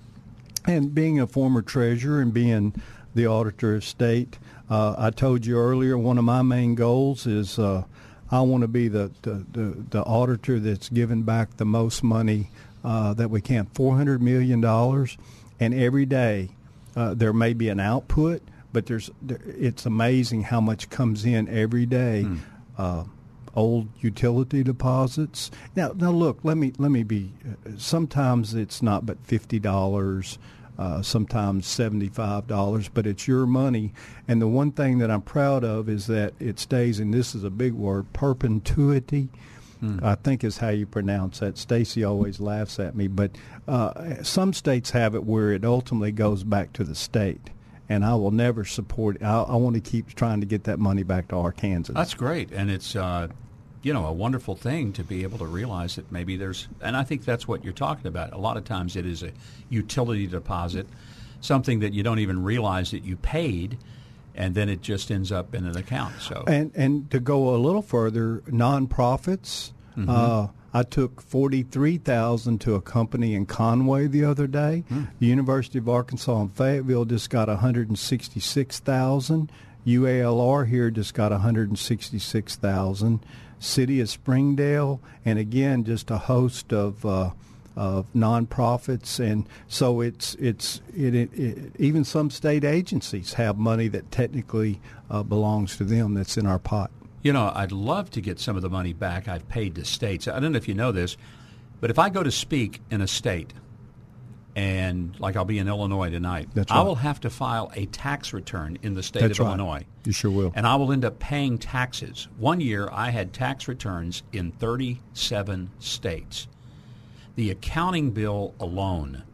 And being a former treasurer and being the auditor of state, uh, I told you earlier one of my main goals is uh, I want to be the, the, the, the auditor that's giving back the most money uh, that we can, four hundred million dollars. And every day uh, there may be an output, but there's there, it's amazing how much comes in every day. Mm. Uh, old utility deposits. Now, now look, let me let me be, uh, sometimes it's not but fifty dollars, uh, sometimes seventy-five dollars, but it's your money. And the one thing that I'm proud of is that it stays, and this is a big word, perpetuity, hmm. I think is how you pronounce that. Stacy always laughs at me, but uh, some states have it where it ultimately goes back to the state. And I will never support it. I, I want to keep trying to get that money back to Arkansas. That's great. And it's, uh, you know, a wonderful thing to be able to realize that maybe there's, and I think that's what you're talking about. A lot of times it is a utility deposit, something that you don't even realize that you paid, and then it just ends up in an account. So, And, and to go a little further, nonprofits. Mm-hmm. Uh, I took forty-three thousand dollars to a company in Conway the other day. Mm. The University of Arkansas in Fayetteville just got one hundred sixty-six thousand dollars. U A L R here just got one hundred sixty-six thousand dollars. City of Springdale, and again, just a host of uh, of nonprofits. And so it's it's it, it, it, even some state agencies have money that technically uh, belongs to them that's in our pot. You know, I'd love to get some of the money back I've paid to states. I don't know if you know this, but if I go to speak in a state, and like I'll be in Illinois tonight, That's right. I will have to file a tax return in the state That's of right. Illinois. You sure will. And I will end up paying taxes. One year I had tax returns in thirty-seven states. The accounting bill alone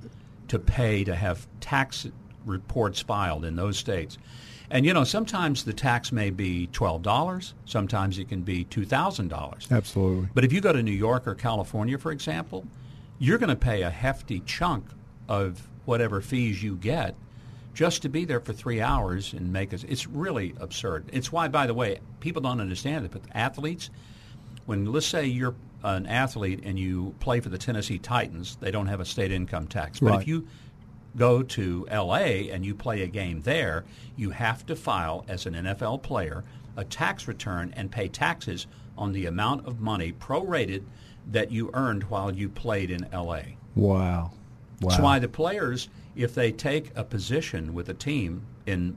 to pay to have tax reports filed in those states. And, you know, sometimes the tax may be twelve dollars. Sometimes it can be two thousand dollars. Absolutely. But if you go to New York or California, for example, you're going to pay a hefty chunk of whatever fees you get just to be there for three hours and make us. It's really absurd. It's why, by the way, people don't understand it, but athletes, when let's say you're an athlete and you play for the Tennessee Titans, they don't have a state income tax. Right. But if you go to L A and you play a game there, you have to file as an N F L player a tax return and pay taxes on the amount of money prorated that you earned while you played in L A. Wow. Wow. That's why the players, if they take a position with a team in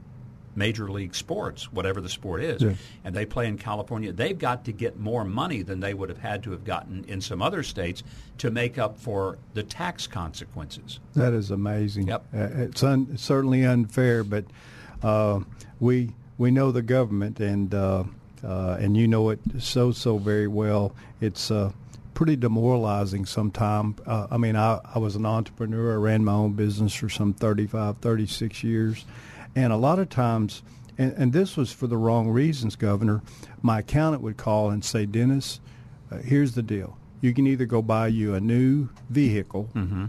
major league sports, whatever the sport is, yeah. and they play in California, they've got to get more money than they would have had to have gotten in some other states to make up for the tax consequences. That is amazing. Yep. Uh, it's un- certainly unfair, but uh, we we know the government, and uh, uh, and you know it so, so very well. It's uh, pretty demoralizing sometimes. Uh, I mean, I, I was an entrepreneur. I ran my own business for some thirty-five, thirty-six years. And a lot of times, and, and this was for the wrong reasons, Governor, my accountant would call and say, Dennis, uh, here's the deal. You can either go buy you a new vehicle, mm-hmm.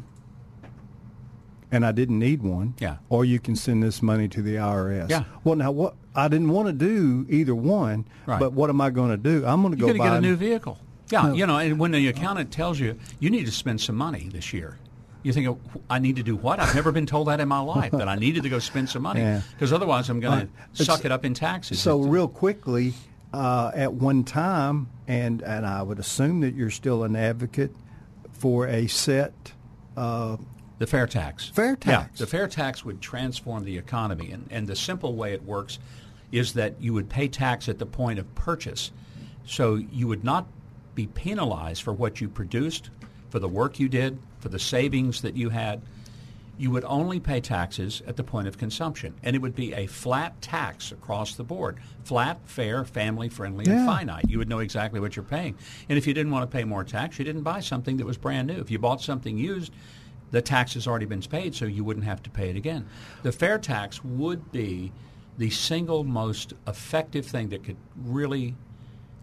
and I didn't need one, yeah. or you can send this money to the I R S. Yeah. Well, now, what I didn't want to do either one, right. but what am I going to do? I'm going to go buy get a new vehicle. Yeah, no. You know, and when the accountant tells you, you need to spend some money this year. You think, I need to do what? I've never been told that in my life, that I needed to go spend some money, because yeah. otherwise I'm going to suck it up in taxes. So real quickly, uh, at one time, and, and I would assume that you're still an advocate for a set uh, The fair tax. Fair tax. Yeah, the fair tax would transform the economy. And, and the simple way it works is that you would pay tax at the point of purchase. So you would not be penalized for what you produced, for the work you did, for the savings that you had. You would only pay taxes at the point of consumption. And it would be a flat tax across the board. Flat, fair, family-friendly, yeah. and finite. You would know exactly what you're paying. And if you didn't want to pay more tax, you didn't buy something that was brand new. If you bought something used, the tax has already been paid, so you wouldn't have to pay it again. The fair tax would be the single most effective thing that could really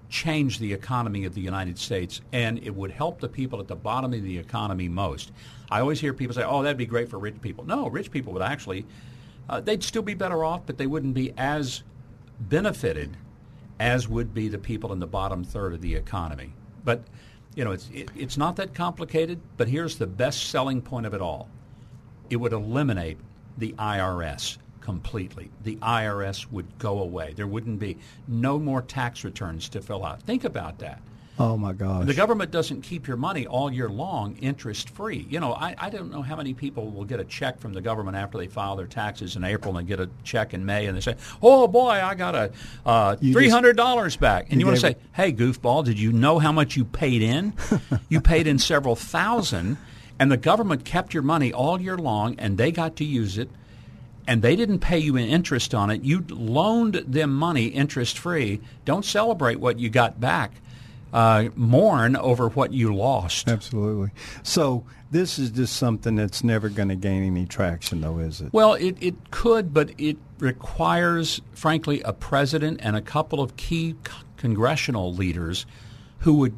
change the economy of the United States, and it would help the people at the bottom of the economy most. I always hear people say, oh, that'd be great for rich people. No, rich people would actually, uh, they'd still be better off, but they wouldn't be as benefited as would be the people in the bottom third of the economy. But, you know, it's it, it's not that complicated, but here's the best selling point of it all. It would eliminate the I R S completely. The I R S would go away. There wouldn't be no more tax returns to fill out. Think about that. Oh, my gosh. The government doesn't keep your money all year long interest-free. You know, I, I don't know how many people will get a check from the government after they file their taxes in April and get a check in May, and they say, oh, boy, I got a uh, three hundred dollars just, back. And you, you want to say, hey, goofball, did you know how much you paid in? You paid in several thousand, and the government kept your money all year long, and they got to use it, and they didn't pay you an interest on it. You loaned them money interest-free. Don't celebrate what you got back. Uh, mourn over what you lost. Absolutely. So this is just something that's never going to gain any traction, though, is it? Well, it, it could, but it requires, frankly, a president and a couple of key c- congressional leaders who would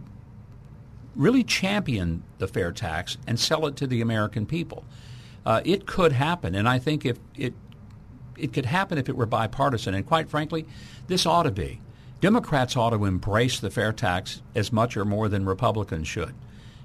really champion the fair tax and sell it to the American people. Uh, it could happen, and I think if it it could happen if it were bipartisan. And quite frankly, this ought to be. Democrats ought to embrace the fair tax as much or more than Republicans should,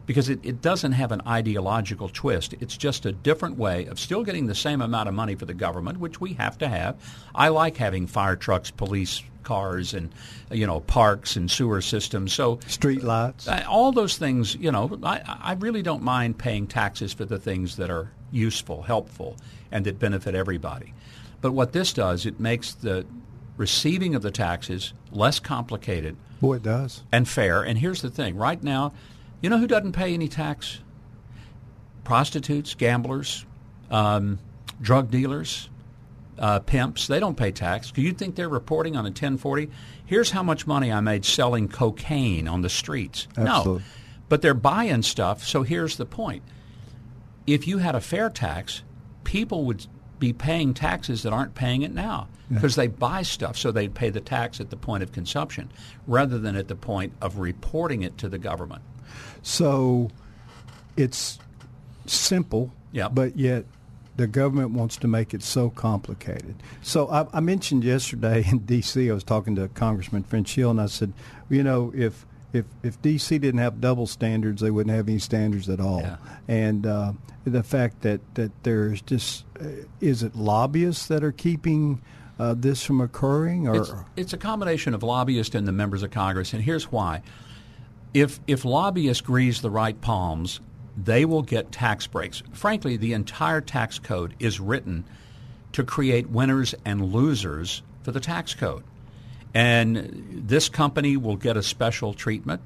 because it, it doesn't have an ideological twist. It's just a different way of still getting the same amount of money for the government, which we have to have. I like having fire trucks, police cars, and, you know, parks and sewer systems. So street lights. All those things, you know, I, I really don't mind paying taxes for the things that are useful, helpful, and that benefit everybody. But what this does, it makes the receiving of the taxes less complicated. Boy, it does. And fair. And here's the thing. Right now, you know who doesn't pay any tax? Prostitutes, gamblers, um, drug dealers, uh, pimps. They don't pay tax. Do you think they're reporting on a ten forty? Here's how much money I made selling cocaine on the streets. Absolutely. No. But they're buying stuff. So here's the point. If you had a fair tax, people would be paying taxes that aren't paying it now, because yeah. they buy stuff, so they pay the tax at the point of consumption rather than at the point of reporting it to the government. So it's simple, yep. but yet the government wants to make it so complicated. So I, I mentioned yesterday in D C, I was talking to Congressman Frenchill, and I said, you know, if If if D C didn't have double standards, they wouldn't have any standards at all. Yeah. And uh, the fact that, that there's just uh, – is it lobbyists that are keeping uh, this from occurring? Or it's, it's a combination of lobbyists and the members of Congress, and here's why. If if lobbyists grease the right palms, they will get tax breaks. Frankly, the entire tax code is written to create winners and losers for the tax code. And this company will get a special treatment,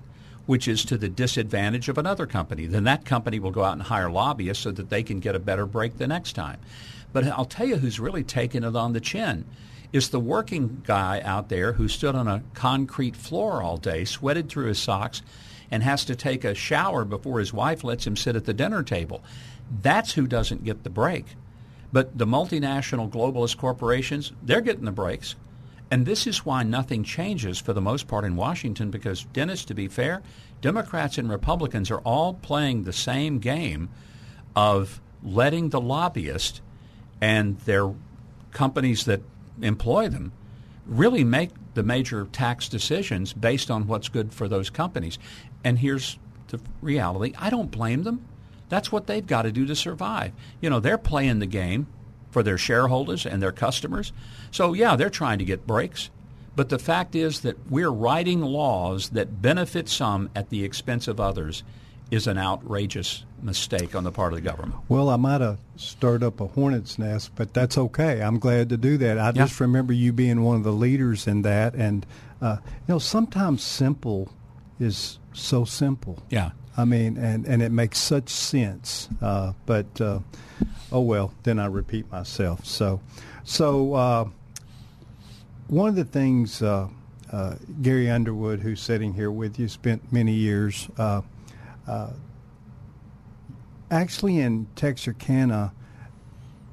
which is to the disadvantage of another company. Then that company will go out and hire lobbyists so that they can get a better break the next time. But I'll tell you who's really taking it on the chin is the working guy out there who stood on a concrete floor all day, sweated through his socks, and has to take a shower before his wife lets him sit at the dinner table. That's who doesn't get the break. But the multinational globalist corporations, they're getting the breaks. And this is why nothing changes for the most part in Washington, because, Dennis, to be fair, Democrats and Republicans are all playing the same game of letting the lobbyists and their companies that employ them really make the major tax decisions based on what's good for those companies. And here's the reality. I don't blame them. That's what they've got to do to survive. You know, they're playing the game for their shareholders and their customers. So, yeah, they're trying to get breaks. But the fact is that we're writing laws that benefit some at the expense of others, is an outrageous mistake on the part of the government. Well, I might have stirred up a hornet's nest, but that's okay. I'm glad to do that. I yeah. just remember you being one of the leaders in that. And, uh, you know, sometimes simple is so simple. Yeah. I mean, and, and it makes such sense. Uh, but, uh, oh, well, then I repeat myself. So, so uh, one of the things uh, uh, Gary Underwood, who's sitting here with you, spent many years uh, uh, actually in Texarkana,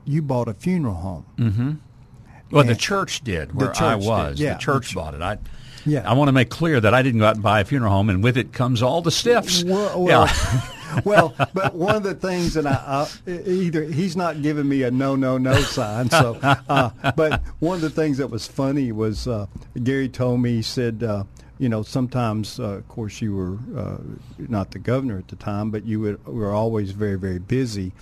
you bought a funeral home. Mm-hmm. Well, and the church did where church I was. Did, yeah. The church the bought it. I Yeah, I want to make clear that I didn't go out and buy a funeral home, and with it comes all the stiffs. Well, well, yeah. well but one of the things that I, I either he's not giving me a no, no, no sign. So, uh, but one of the things that was funny was uh, Gary told me, he said, uh, you know, sometimes, uh, of course, you were uh, not the governor at the time, but you would, were always very, very busy,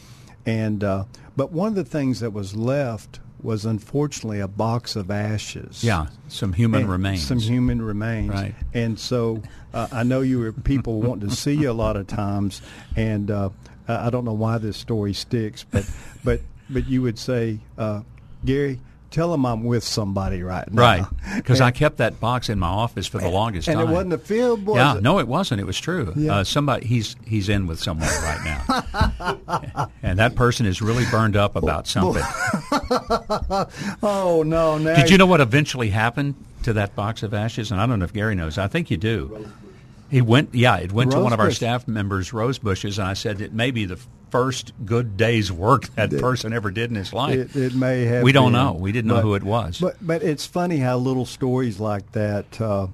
and uh, but one of the things that was left was unfortunately a box of ashes. Yeah, some human remains. Some human remains. Right. And so uh, I know you were, people want to see you a lot of times, and uh, I don't know why this story sticks, but but, but you would say, uh, Gary, tell them I'm with somebody right now. Right, because I kept that box in my office for the longest and time. And it wasn't a fib, was yeah, it? No, it wasn't. It was true. Yeah. Uh, somebody, he's he's in with someone right now. And that person is really burned up about something. Oh, no. Now Did you know what eventually happened to that box of ashes? And I don't know if Gary knows. I think you do. He went, yeah, it went Rosebush. to one of our staff members, Rosebushes, and I said it may be the first good day's work that person ever did in his life. It, it may have We don't been, know. We didn't but, know who it was. But but it's funny how little stories like that, uh,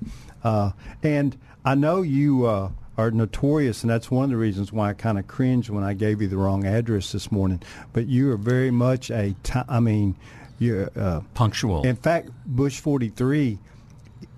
uh, and I know you uh, are notorious, and that's one of the reasons why I kind of cringed when I gave you the wrong address this morning, but you are very much a, t- I mean, you're... Uh, punctual. In fact, Bush forty-three,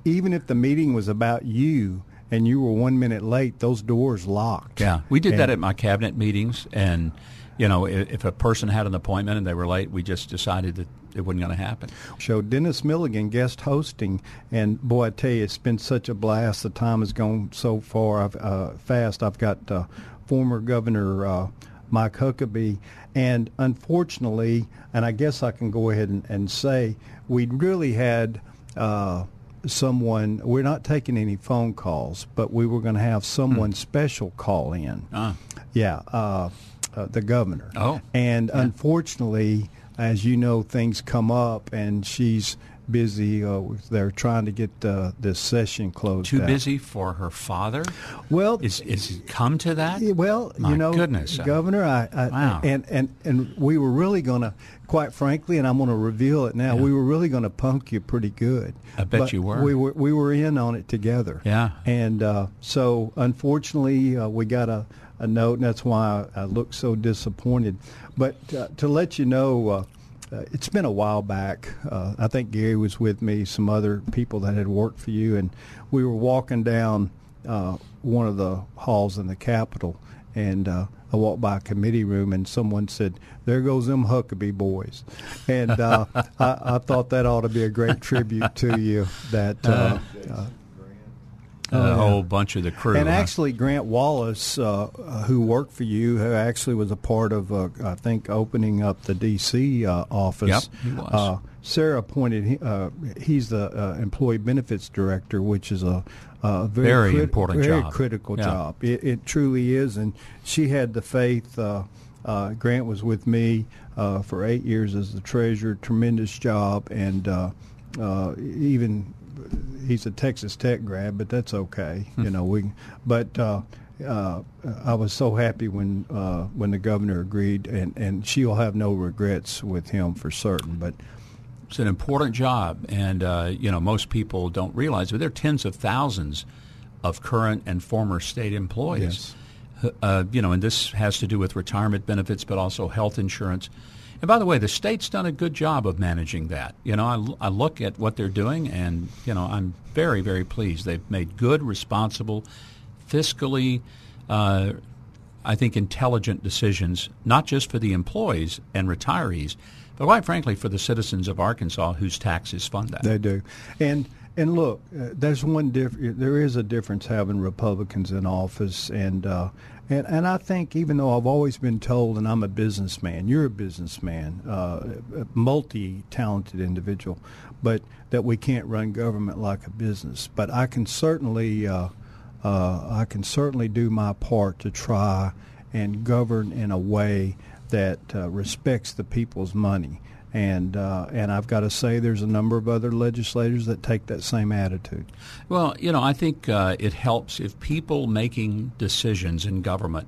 even if the meeting was about you, and you were one minute late, those doors locked. Yeah, we did and, that at my cabinet meetings. And, you know, if, if a person had an appointment and they were late, we just decided that it wasn't going to happen. So Dennis Milligan guest hosting, and, boy, I tell you, it's been such a blast. The time has gone so far I've, uh, fast. I've got uh, former Governor uh, Mike Huckabee. And, unfortunately, and I guess I can go ahead and, and say we really had uh, – someone, we're not taking any phone calls, but we were going to have someone hmm. special call in. Ah. Yeah, uh, uh, the governor. Oh. And yeah. Unfortunately, as you know, things come up, and she's busy. Uh, they're trying to get uh, this session closed Too out. busy for her father? Well. Is, is it come to that? Well, My you know, goodness. Governor, I, I, wow. and, and, and we were really going to, quite frankly, and I'm going to reveal it now, yeah. we were really going to punk you pretty good. I bet but you were. We were we were in on it together. Yeah. And uh, so, unfortunately, uh, we got a, a note, and that's why I, I look so disappointed. But uh, to let you know... Uh, Uh, it's been a while back. Uh, I think Gary was with me, some other people that had worked for you, and we were walking down uh, one of the halls in the Capitol, and uh, I walked by a committee room, and someone said, "There goes them Huckabee boys." And uh, I, I thought that ought to be a great tribute to you. That uh, uh, Uh, a whole bunch of the crew. And actually, huh? Grant Wallace, uh, who worked for you, who actually was a part of, uh, I think, opening up the D C uh, office. Yep, he was. Uh, Sarah appointed, uh, he's the uh, employee benefits director, which is a, a very, very crit- important very job. Very critical yeah. job. It, it truly is. And she had the faith. Uh, uh, Grant was with me uh, for eight years as the treasurer. Tremendous job. And uh, uh, even... He's a Texas Tech grad, but that's okay. Hmm. You know, we. But uh, uh, I was so happy when uh, when the governor agreed, and, and she'll have no regrets with him for certain. But it's an important job, and uh, you know, most people don't realize, but there are tens of thousands of current and former state employees. Yes. Uh, you know, and this has to do with retirement benefits, but also health insurance. And by the way, the state's done a good job of managing that. You know, I, I look at what they're doing, and, you know, I'm very, very pleased. They've made good, responsible, fiscally, uh, I think, intelligent decisions, not just for the employees and retirees, but quite frankly for the citizens of Arkansas whose taxes fund that. They do. And And look, uh, there's one diff- there is a difference having Republicans in office, and uh, and and I think even though I've always been told, and I'm a businessman, you're a businessman, uh, a multi-talented individual, but that we can't run government like a business. But I can certainly uh, uh, I can certainly do my part to try and govern in a way that uh, respects the people's money. And uh, and I've got to say there's a number of other legislators that take that same attitude. Well, you know, I think uh, it helps if people making decisions in government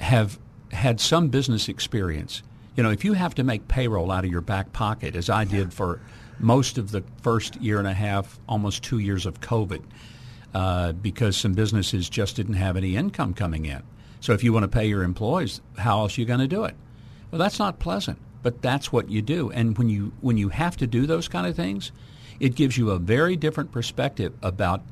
have had some business experience. You know, if you have to make payroll out of your back pocket, as I did for most of the first year and a half, almost two years of COVID, uh, because some businesses just didn't have any income coming in. So if you want to pay your employees, how else are you going to do it? Well, that's not pleasant. But that's what you do. And when you when you have to do those kind of things, it gives you a very different perspective about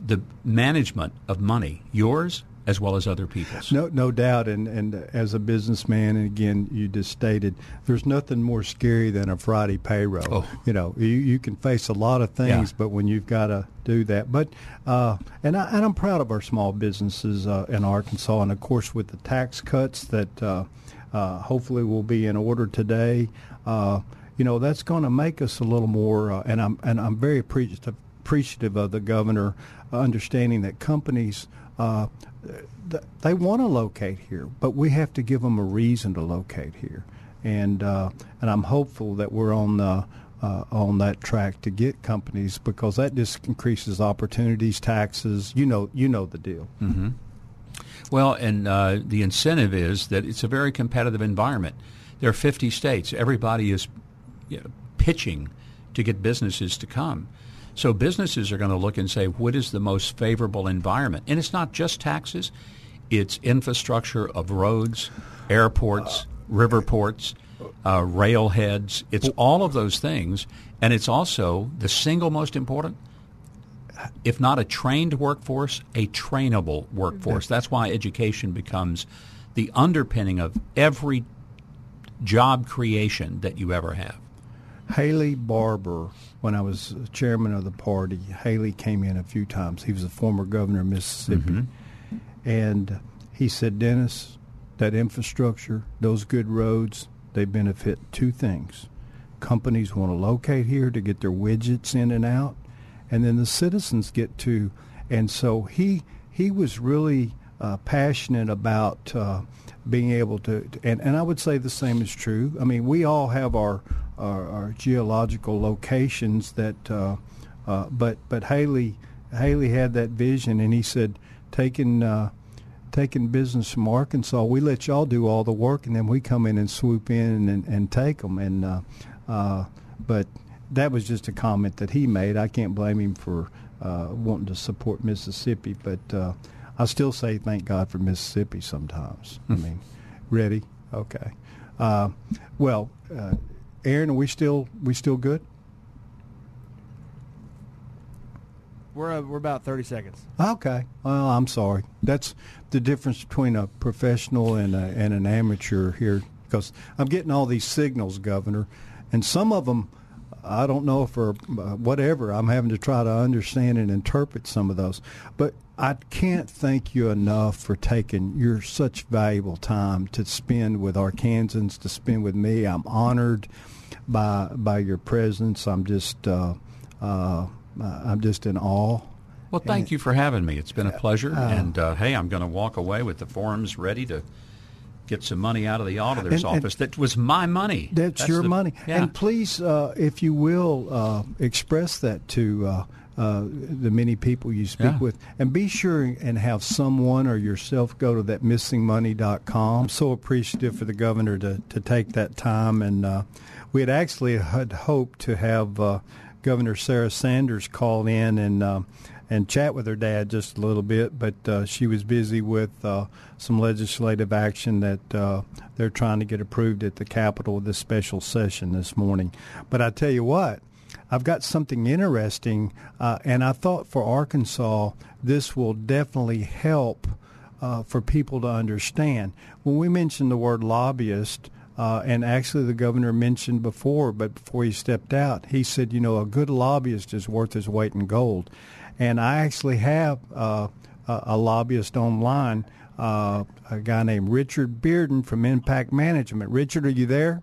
the management of money, yours as well as other people's. No, no doubt. And, and as a businessman, and again, you just stated, there's nothing more scary than a Friday payroll. Oh. You know, you, you can face a lot of things, yeah. But when you've got to do that. But uh, and, I, and I'm proud of our small businesses uh, in Arkansas. And, of course, with the tax cuts that uh, – Uh, hopefully will be in order today. Uh, you know, that's going to make us a little more, uh, and I'm and I'm very appreciative, appreciative of the governor uh, understanding that companies, uh, th- they want to locate here, but we have to give them a reason to locate here. And uh, and I'm hopeful that we're on the, uh, on that track to get companies, because that just increases opportunities, taxes, you know, you know the deal. Mm-hmm. Well, and uh, the incentive is that it's a very competitive environment. There are fifty states. Everybody is you know, pitching to get businesses to come. So businesses are going to look and say, what is the most favorable environment? And it's not just taxes. It's infrastructure of roads, airports, river ports, uh, railheads. It's all of those things. And it's also the single most important, if not a trained workforce, a trainable workforce. That's why education becomes the underpinning of every job creation that you ever have. Haley Barbour, when I was chairman of the party, Haley came in a few times. He was a former governor of Mississippi. Mm-hmm. And he said, Dennis, that infrastructure, those good roads, they benefit two things. Companies want to locate here to get their widgets in and out, and then the citizens get to. And so he he was really uh, passionate about uh, being able to, and, and I would say the same is true. I mean, we all have our, our, our geological locations that, uh, uh, but but Haley, Haley had that vision, and he said, taking, uh, taking business from Arkansas, we let y'all do all the work, and then we come in and swoop in and, and take them. And, uh, uh, but... That was just a comment that he made. I can't blame him for uh, wanting to support Mississippi, but uh, I still say thank God for Mississippi sometimes. I mean, ready? Okay. Uh, well, uh, Aaron, are we still we still good? We're uh, we're about thirty seconds. Okay. Well, I'm sorry. That's the difference between a professional and a, and an amateur here, because I'm getting all these signals, Governor, and some of them, I don't know for uh, whatever. I'm having to try to understand and interpret some of those. But I can't thank you enough for taking your such valuable time to spend with Arkansans, to spend with me. I'm honored by by your presence. I'm just uh, uh, I'm just in awe. Well, thank and, you for having me. It's been a pleasure. Uh, and, uh, hey, I'm going to walk away with the forums ready to get some money out of the auditor's and, and office. That was my money. That's, that's your the, money. Yeah. And please, uh, if you will, uh, express that to uh, uh, the many people you speak yeah. with. And be sure and have someone or yourself go to that missing money dot com. I'm so appreciative for the governor to, to take that time. And uh, we had actually had hoped to have uh, Governor Sarah Sanders call in and uh, and chat with her dad just a little bit, but uh, she was busy with uh, some legislative action that uh, they're trying to get approved at the Capitol with this special session this morning. But I tell you what, I've got something interesting, uh, and I thought for Arkansas this will definitely help uh, for people to understand. When we mention the word lobbyist, Uh, and actually, the governor mentioned before, but before he stepped out, he said, you know, a good lobbyist is worth his weight in gold. And I actually have uh, a, a lobbyist online, uh, a guy named Richard Bearden from Impact Management. Richard, are you there?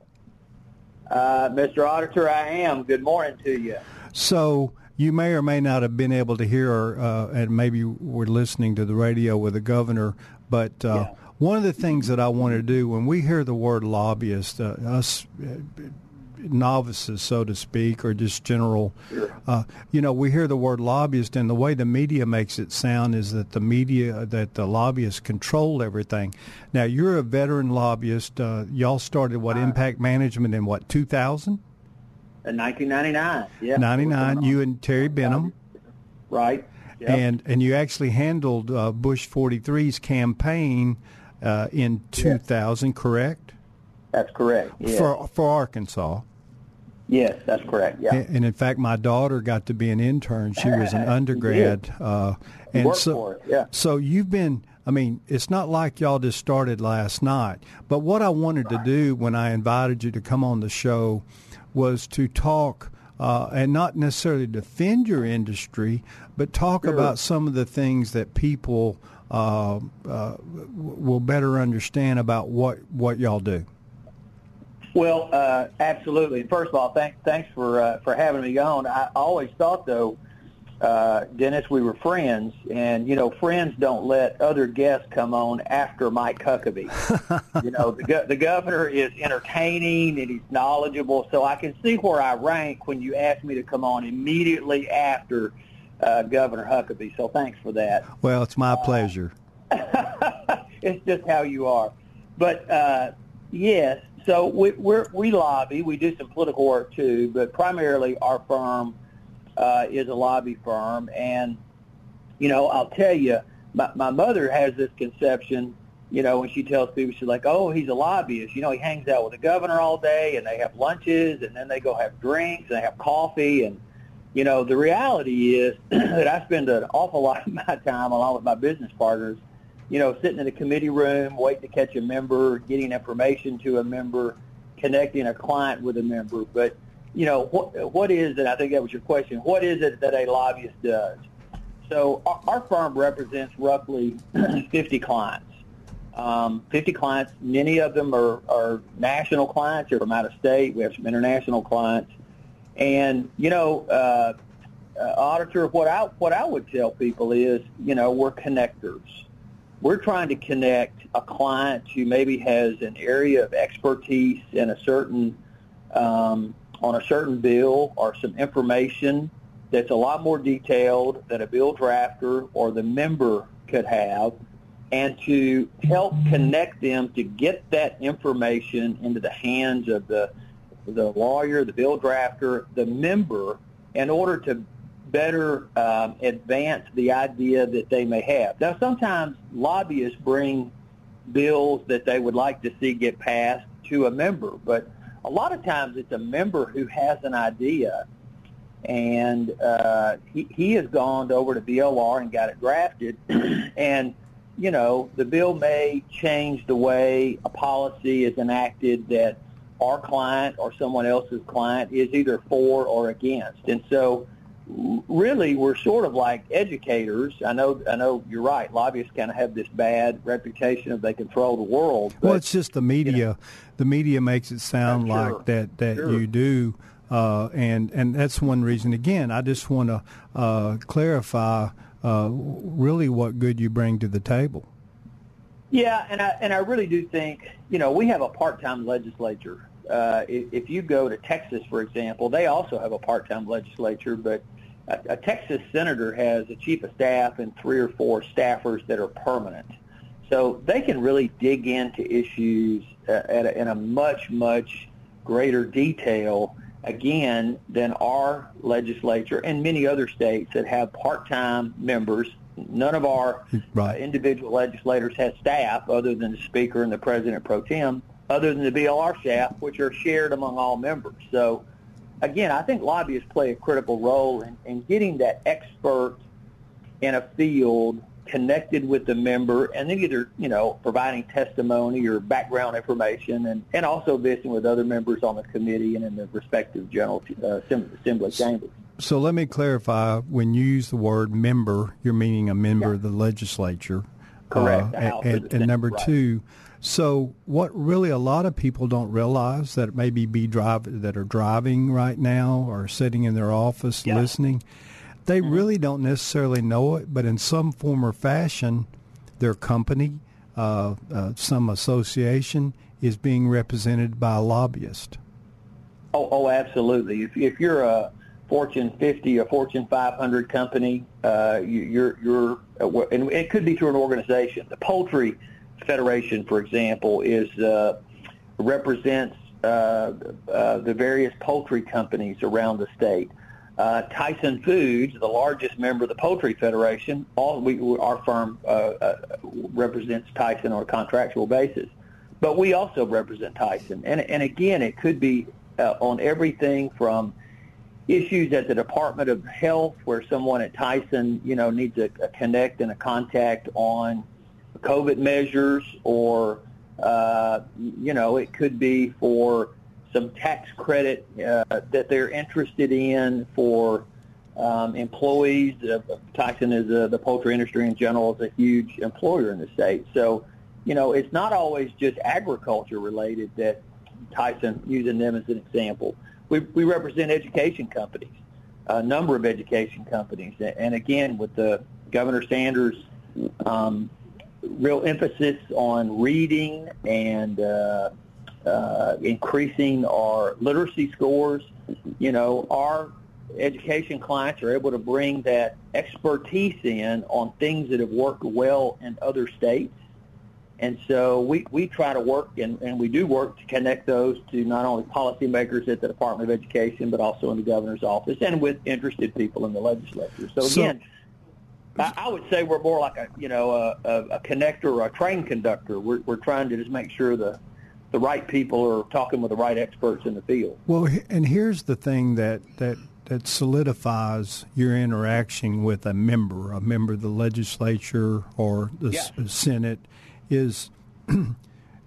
Uh, Mister Auditor, I am. Good morning to you. So you may or may not have been able to hear, uh, and maybe you were listening to the radio with the governor, but uh, yeah. One of the things that I want to do when we hear the word lobbyist, uh, us uh, novices, so to speak, or just general, uh, you know, we hear the word lobbyist, and the way the media makes it sound is that the media, that the lobbyists control everything. Now, you're a veteran lobbyist. Uh, y'all started, what, Impact Management in, what, two thousand? In nineteen ninety-nine, yeah. ninety-nine, you and Terry Benham. Right. Yep. And, and you actually handled uh, Bush forty-three's campaign Uh, in two thousand, yes. Correct? That's correct, yes. For, for Arkansas? Yes, that's correct, yeah. And, and in fact, my daughter got to be an intern. She was an undergrad. uh, and worked so, for it, yeah. So you've been, I mean, it's not like y'all just started last night, but what I wanted right. to do when I invited you to come on the show was to talk Uh, and not necessarily defend your industry, but talk sure. about some of the things that people uh, uh, will better understand about what, what y'all do. Well, uh, absolutely. First of all, thank, thanks for uh, for having me on. I always thought, though, uh, Dennis, we were friends, and, you know, friends don't let other guests come on after Mike Huckabee. You know, the, go- the governor is entertaining and he's knowledgeable, so I can see where I rank when you ask me to come on immediately after uh, Governor Huckabee, so thanks for that. Well, it's my pleasure. Uh, it's just how you are. But, uh, yes, so we, we're, we lobby, we do some political work too, but primarily our firm Uh, is a lobby firm, and, you know, I'll tell you, my, my mother has this conception, you know, when she tells people, she's like, oh, he's a lobbyist. You know, he hangs out with the governor all day, and they have lunches, and then they go have drinks, and they have coffee, and, you know, the reality is that I spend an awful lot of my time, along with my business partners, you know, sitting in a committee room, waiting to catch a member, getting information to a member, connecting a client with a member, but you know, what, what is it, I think that was your question, what is it that a lobbyist does? So our, our firm represents roughly fifty clients. Um, fifty clients, many of them are, are national clients, they're from out of state, we have some international clients. And, you know, uh, uh, Auditor, what I, what I would tell people is, you know, we're connectors. We're trying to connect a client who maybe has an area of expertise in a certain um on a certain bill or some information that's a lot more detailed than a bill drafter or the member could have, and to help connect them to get that information into the hands of the the lawyer, the bill drafter, the member, in order to better um, advance the idea that they may have. Now, sometimes lobbyists bring bills that they would like to see get passed to a member, but a lot of times it's a member who has an idea, and uh, he, he has gone over to B L R and got it drafted, and, you know, the bill may change the way a policy is enacted that our client or someone else's client is either for or against. And so really we're sort of like educators. I know I know you're right. Lobbyists kind of have this bad reputation of they control the world. But, well, it's just the media. You know, the media makes it sound sure, like that, that sure. you do. Uh, and, and that's one reason. Again, I just want to uh, clarify uh, really what good you bring to the table. Yeah, and I, and I really do think, you know, we have a part-time legislature. Uh, if, if you go to Texas, for example, they also have a part-time legislature, but a, a Texas senator has a chief of staff and three or four staffers that are permanent. So they can really dig into issues uh, at a, in a much, much greater detail, again, than our legislature and many other states that have part-time members. None of our right. uh, individual legislators has staff other than the speaker and the president pro tem, other than the B L R staff, which are shared among all members. So, again, I think lobbyists play a critical role in, in getting that expert in a field connected with the member, and then either, you know, providing testimony or background information, and, and also visiting with other members on the committee and in the respective general uh, assembly chambers. So let me clarify, when you use the word member, you're meaning a member yeah. of the legislature. Correct. Uh, and, and, and, and number right. two, so what really a lot of people don't realize that maybe be drive, that are driving right now or sitting in their office yeah. listening, they mm-hmm. really don't necessarily know it, but in some form or fashion, their company, uh, uh, some association, is being represented by a lobbyist. Oh, oh, absolutely. If, if you're a Fortune fifty or Fortune five hundred company, uh, you, you're you're, and it could be through an organization. The Poultry Federation, for example, is uh, represents uh, uh, the various poultry companies around the state. Uh, Tyson Foods, the largest member of the Poultry Federation, all we, our firm uh, uh, represents Tyson on a contractual basis, but we also represent Tyson. And, and again, it could be uh, on everything from issues at the Department of Health, where someone at Tyson, you know, needs a, a connect and a contact on COVID measures, or uh, you know, it could be for some tax credit uh, that they're interested in for um, employees. Uh, Tyson is a, the poultry industry in general is a huge employer in the state. So, you know, it's not always just agriculture related that Tyson, using them as an example. We, we represent education companies, a number of education companies. And again, with the Governor Sanders um, real emphasis on reading and uh, Uh, increasing our literacy scores, you know, our education clients are able to bring that expertise in on things that have worked well in other states. And so we, we try to work, and, and we do work to connect those to not only policymakers at the Department of Education, but also in the governor's office and with interested people in the legislature. So, again, so- I would say we're more like a, you know, a, a, a connector or a train conductor. We're, we're trying to just make sure the the right people are talking with the right experts in the field. Well, and here's the thing that, that, that solidifies your interaction with a member, a member of the legislature or the yeah. s- Senate, is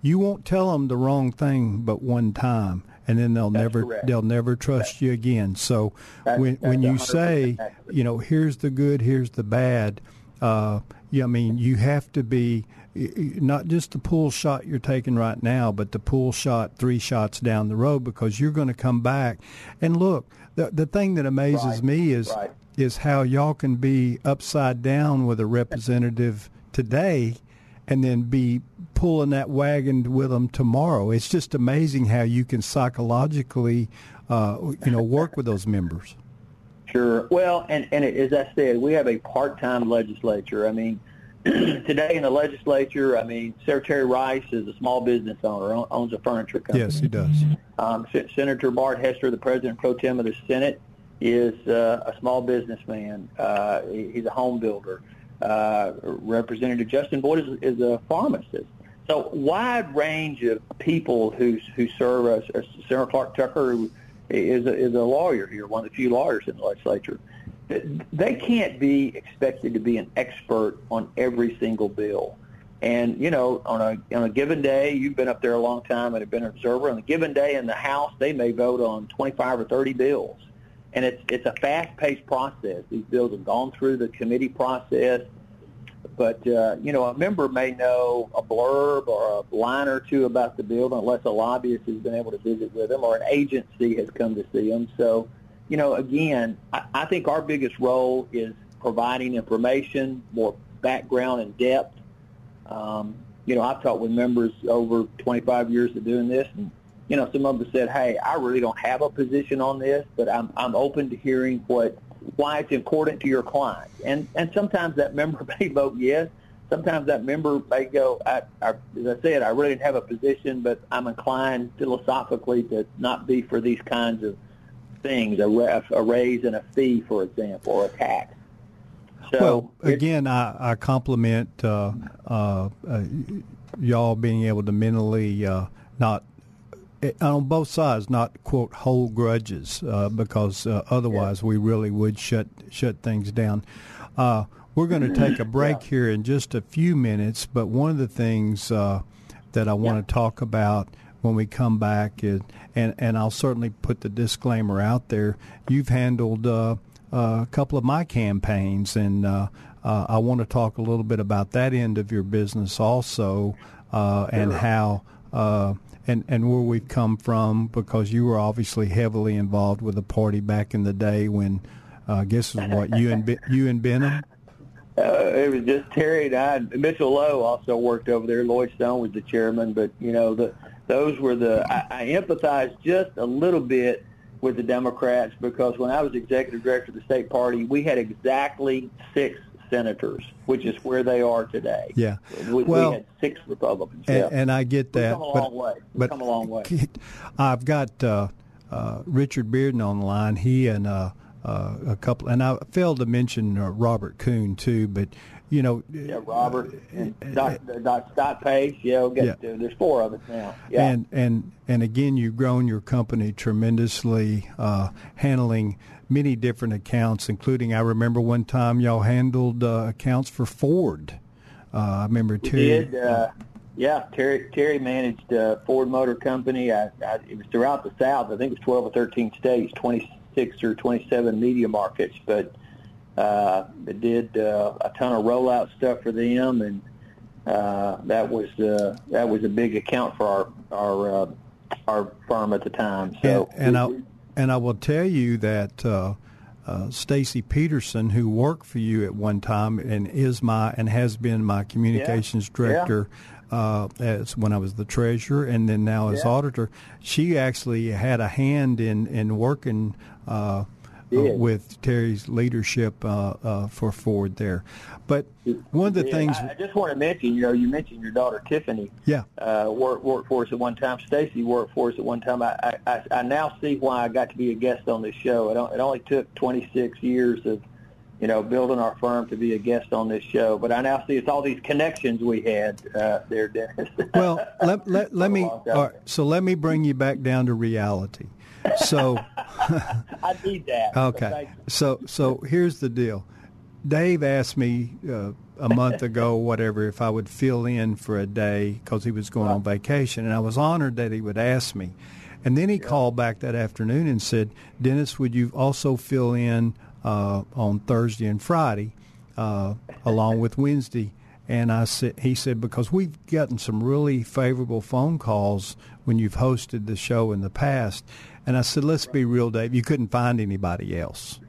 you won't tell them the wrong thing but one time, and then they'll that's never correct. they'll never trust that's, you again. So that's, when that's when you say, accurate. you know, here's the good, here's the bad, uh, yeah, I mean, you have to be not just the pool shot you're taking right now, but the pool shot three shots down the road, because you're going to come back. And look, the the thing that amazes right. me is right. is how y'all can be upside down with a representative today and then be pulling that wagon with them tomorrow. It's just amazing how you can psychologically, uh, you know, work with those members. Sure. Well, and, and as I said, we have a part-time legislature. I mean, today in the legislature, I mean, Secretary Rice is a small business owner, owns a furniture company. Yes, he does. Um, Senator Bart Hester, the president pro tem of the Senate, is uh, a small businessman. Uh, he's a home builder. Uh, Representative Justin Boyd is, is a pharmacist. So wide range of people who who serve us. Uh, Senator Clark Tucker who is a, is a lawyer here, one of the few lawyers in the legislature. They can't be expected to be an expert on every single bill. And, you know, on a on a given day, you've been up there a long time and have been an observer. On a given day in the House, they may vote on twenty-five or thirty bills. And it's it's a fast-paced process. These bills have gone through the committee process. But, uh, you know, a member may know a blurb or a line or two about the bill unless a lobbyist has been able to visit with them or an agency has come to see them. So, you know, again, I, I think our biggest role is providing information, more background and depth. Um, you know, I've talked with members over twenty-five years of doing this, and, you know, some of them said, hey, I really don't have a position on this, but I'm I'm open to hearing what why it's important to your client. And and sometimes that member may vote yes. Sometimes that member may go, I, I, as I said, I really didn't have a position, but I'm inclined philosophically to not be for these kinds of things, a, a raise and a fee, for example, or a tax. So well, again, I, I compliment uh, uh, uh, y'all being able to mentally uh, not, on both sides, not, quote, hold grudges, uh, because uh, otherwise yeah. we really would shut shut things down. Uh, We're going to take a break yeah. here in just a few minutes, but one of the things uh, that I want yeah. to talk about when we come back is, and, and I'll certainly put the disclaimer out there, you've handled uh, a couple of my campaigns, and uh, uh, I want to talk a little bit about that end of your business also uh, and yeah. how uh, and, and where we've come from, because you were obviously heavily involved with the party back in the day when, uh, I guess it was what, you and, you and Benham? Uh, it was just Terry and I. Mitchell Lowe also worked over there. Lloyd Stone was the chairman, but, you know, the, those were the – I empathized just a little bit with the Democrats, because when I was executive director of the state party, we had exactly six senators, which is where they are today. Yeah. We, well, we had six Republicans. And, yeah. and I get that. We've come a but, long way. We've but come a long way. I've got uh, uh, Richard Bearden on the line. He and uh, – Uh, a couple, and I failed to mention uh, Robert Kuhn too, but you know, yeah, Robert, uh, and Doc, uh, Doc Scott Page, yeah, we'll get yeah. to, there's four of us now. Yeah. And and and again, you've grown your company tremendously, uh, handling many different accounts, including I remember one time y'all handled uh, accounts for Ford. Uh, I remember Terry. We did, uh, yeah, Terry Terry managed uh, Ford Motor Company. I, I, it was throughout the South. I think it was twelve or thirteen states. Twenty. Six or twenty-seven media markets, but uh, it did uh, a ton of rollout stuff for them, and uh, that was uh, that was a big account for our our uh, our firm at the time. So, and, and I and I will tell you that uh, uh, Stacy Peterson, who worked for you at one time and is my and has been my communications yeah, director. Yeah. Uh, as when I was the treasurer and then now as yeah. auditor, she actually had a hand in, in working uh, yeah. uh, with Terry's leadership uh, uh, for Ford there. But one of the yeah. things... I, I just want to mention, you know, you mentioned your daughter Tiffany yeah. uh, worked, worked for us at one time. Stacy worked for us at one time. I, I, I now see why I got to be a guest on this show. It, it only took twenty-six years of, you know, building our firm to be a guest on this show. But I now see it's all these connections we had uh, there, Dennis. Well, let, let, let me, all right, so let me bring you back down to reality. So I need that. Okay. So, so here's the deal. Dave asked me uh, a month ago, whatever, if I would fill in for a day because he was going wow. on vacation. And I was honored that he would ask me. And then he yeah. called back that afternoon and said, Dennis, would you also fill in Uh, on Thursday and Friday, uh, along with Wednesday, and I said, he said, because we've gotten some really favorable phone calls when you've hosted the show in the past, and I said, let's be real, Dave, you couldn't find anybody else.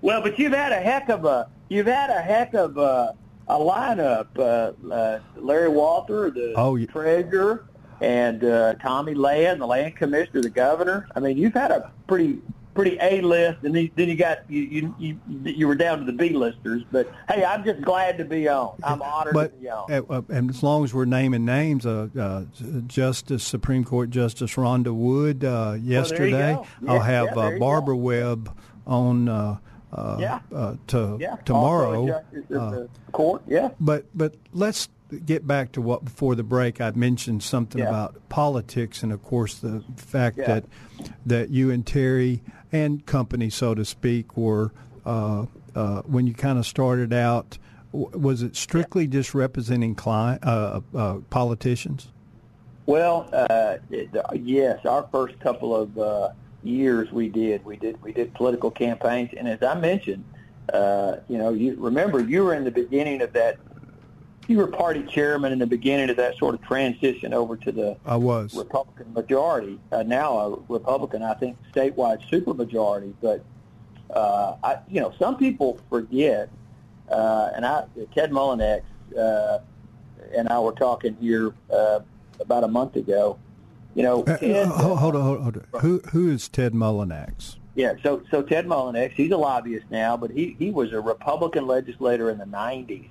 Well, but you've had a heck of a you've had a heck of a, a lineup, uh, uh, Larry Walther, the oh, yeah. treasurer, and uh, Tommy Land, the land commissioner, the governor. I mean, you've had a pretty. Pretty A list, and then you got you, you you you were down to the B listers. But hey, I'm just glad to be on. I'm honored but, to be on. Uh, and as long as we're naming names, uh, uh, Justice Supreme Court Justice Rhonda Wood uh, yesterday. Well, I'll yeah, have yeah, uh, Barbara Webb on uh, uh, yeah. uh, to yeah. tomorrow. Also a justice uh, of the court, yeah. But but let's get back to what before the break I mentioned something yeah. about politics, and of course the fact yeah. that that you and Terry. And company, so to speak, were uh, uh, when you kind of started out. W- was it strictly just representing client uh, uh, politicians? Well, uh, yes. Our first couple of uh, years, we did, we did, we did political campaigns. And as I mentioned, uh, you know, you remember you were in the beginning of that. You were party chairman in the beginning of that sort of transition over to the I was. Republican majority. Uh, now a Republican, I think, statewide supermajority. But uh, I, you know, some people forget. Uh, and I, Ted Mullenix, uh, and I were talking here uh, about a month ago. You know, uh, Ted, uh, hold on, hold on. Hold on. Who who is Ted Mullenix? Yeah, so so Ted Mullenix, he's a lobbyist now, but he he was a Republican legislator in the nineties.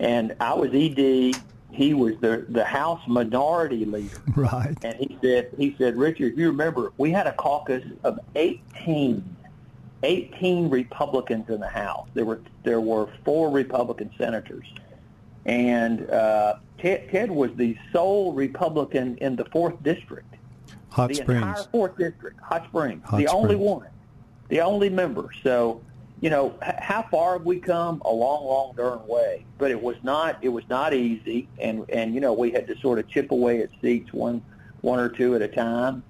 And I was E D. He was the, the House minority leader. Right. And he said, he said, Richard, if you remember, we had a caucus of eighteen, eighteen Republicans in the House. There were there were four Republican senators. And uh, Ted, Ted was the sole Republican in the fourth district. Hot Springs. The entire fourth district, Hot Springs. The only one. The only member. So you know, how far have we come? A long, long darn way. But it was not it was not easy, and, and you know, we had to sort of chip away at seats one one or two at a time.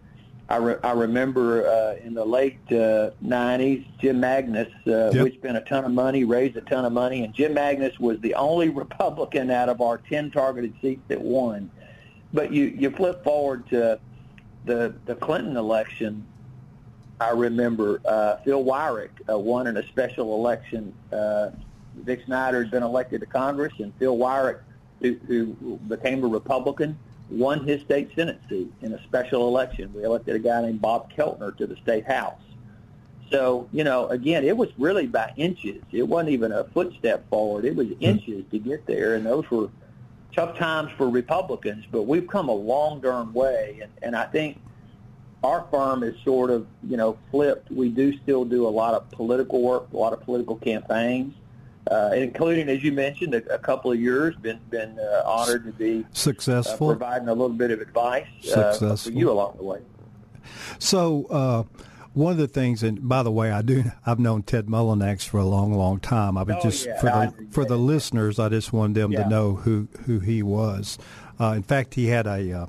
I, re- I remember uh, in the late uh, nineties, Jim Magnus, uh, yep. we spent a ton of money, raised a ton of money, and Jim Magnus was the only Republican out of our ten targeted seats that won. But you, you flip forward to the the Clinton election. I remember uh, Phil Wyrick uh, won in a special election. Uh, Vic Snyder had been elected to Congress, and Phil Wyrick, who, who became a Republican, won his state Senate seat in a special election. We elected a guy named Bob Keltner to the state House. So, you know, again, it was really by inches. It wasn't even a footstep forward. It was inches to get there, and those were tough times for Republicans, but we've come a long darn way, and, and I think our firm is sort of, you know, flipped. We do still do a lot of political work, a lot of political campaigns, uh, including, as you mentioned, a, a couple of years, been been uh, honored to be successful, uh, providing a little bit of advice uh, for you along the way. So uh, one of the things, and by the way, I do I've known Ted Mullenix for a long, long time. I was oh, just yeah. for the, for the listeners, I just wanted them yeah. to know who who he was. Uh, in fact, he had a. Uh,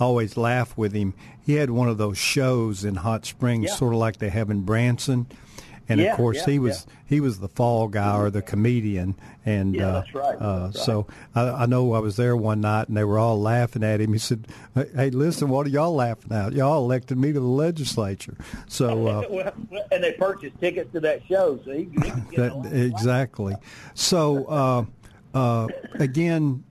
I always laugh with him. He had one of those shows in Hot Springs, yeah. sort of like they have in Branson. And, yeah, of course, yeah, he was yeah. he was the fall guy or the comedian. And yeah, uh, that's right. Uh, that's right. So I, I know I was there one night, and they were all laughing at him. He said, hey, listen, what are y'all laughing at? Y'all elected me to the legislature. So, uh, well, and they purchased tickets to that show. So he, he could get that, exactly. So, uh, uh, again,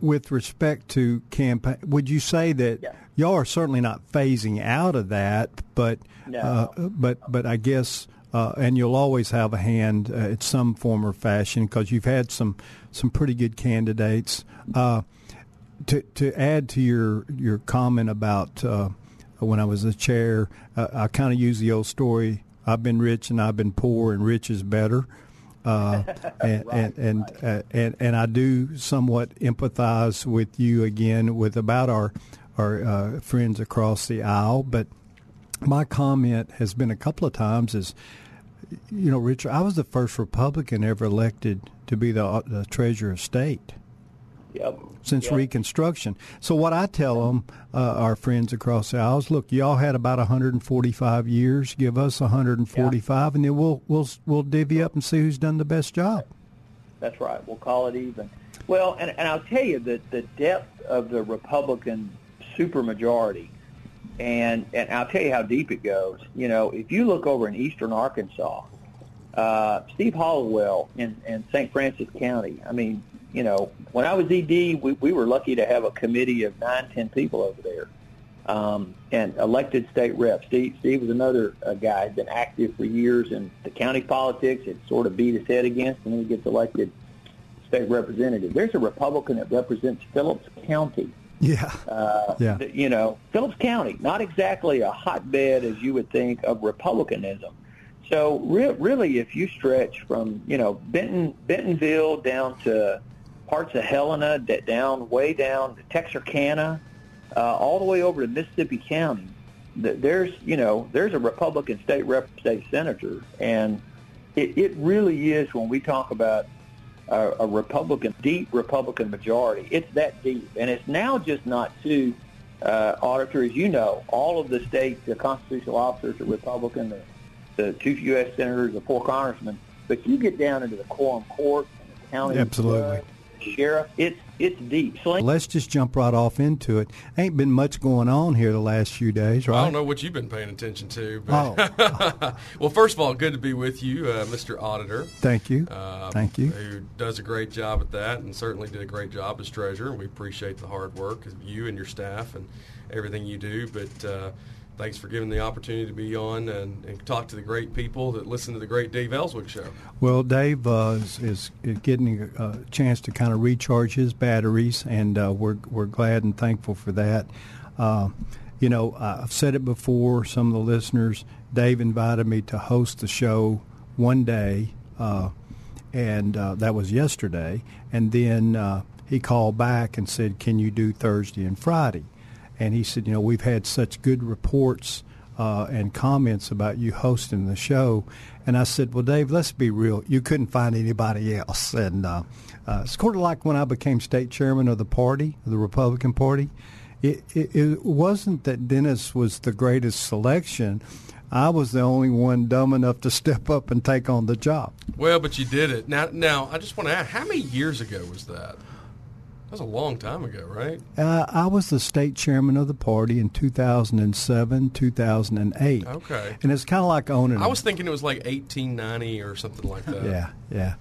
with respect to campaign, would you say that yeah. y'all are certainly not phasing out of that, but no. uh, but but I guess, uh, and you'll always have a hand uh, at some form or fashion because you've had some, some pretty good candidates. Uh, to to add to your, your comment about uh, when I was the chair, uh, I kind of use the old story, I've been rich and I've been poor and rich is better. Uh, and, right, and, and, right. Uh, and and I do somewhat empathize with you again with about our our uh, friends across the aisle. But my comment has been a couple of times is, you know, Richard, I was the first Republican ever elected to be the, the Treasurer of State yep. since yep. Reconstruction. So what I tell them, uh, our friends across the aisle, is, look, y'all had about one hundred forty-five years. Give us one hundred forty-five, yeah. and then we'll we'll we'll divvy up and see who's done the best job. That's right. We'll call it even. Well, and, and I'll tell you that the depth of the Republican supermajority, and and I'll tell you how deep it goes. You know, if you look over in eastern Arkansas, uh, Steve Hollowell in, in Saint Francis County, I mean, you know, when I was E D, we, we were lucky to have a committee of nine, ten people over there, um, and elected state reps. Steve, Steve was another uh, guy who'd been active for years in the county politics. It sort of beat his head against, and then he gets elected state representative. There's a Republican that represents Phillips County. Yeah. Uh, yeah. You know, Phillips County, not exactly a hotbed, as you would think, of Republicanism. So re- really, if you stretch from, you know, Benton, Bentonville down to parts of Helena, down way down to Texarkana, uh, all the way over to Mississippi County. There's, you know, there's a Republican state rep, state senator, and it, it really is when we talk about a, a Republican, deep Republican majority. It's that deep, and it's now just not too uh, auditors. You know, all of the state, the constitutional officers are Republican, the, the two U S senators, the four congressmen, but you get down into the quorum court and the county. Absolutely. Sheriff, it's it's deep. Sling- Let's just jump right off into it. Ain't been much going on here the last few days, right? I don't know what you've been paying attention to. But oh. Well, first of all, good to be with you, uh, Mister Auditor. Thank you. Uh, Thank you. Who does a great job at that and certainly did a great job as treasurer. We appreciate the hard work of you and your staff and everything you do. But uh, thanks for giving the opportunity to be on and, and talk to the great people that listen to the great Dave Elswick show. Well, Dave uh, is, is getting a, a chance to kind of recharge his batteries, and uh, we're we're glad and thankful for that. Uh, you know, I've said it before, some of the listeners, Dave invited me to host the show one day, uh, and uh, that was yesterday, and then uh, he called back and said, can you do Thursday and Friday? And he said, you know, we've had such good reports uh, and comments about you hosting the show. And I said, well, Dave, let's be real. You couldn't find anybody else. And uh, uh, it's sort of like when I became state chairman of the party, the Republican Party. It, it, it wasn't that Dennis was the greatest selection. I was the only one dumb enough to step up and take on the job. Well, but you did it. Now, now I just want to ask, how many years ago was that? That was a long time ago, right? Uh, I was the state chairman of the party in two thousand seven, two thousand eight. Okay. And it's kind of like owning I was it. thinking it was like eighteen ninety or something like that. Yeah, yeah,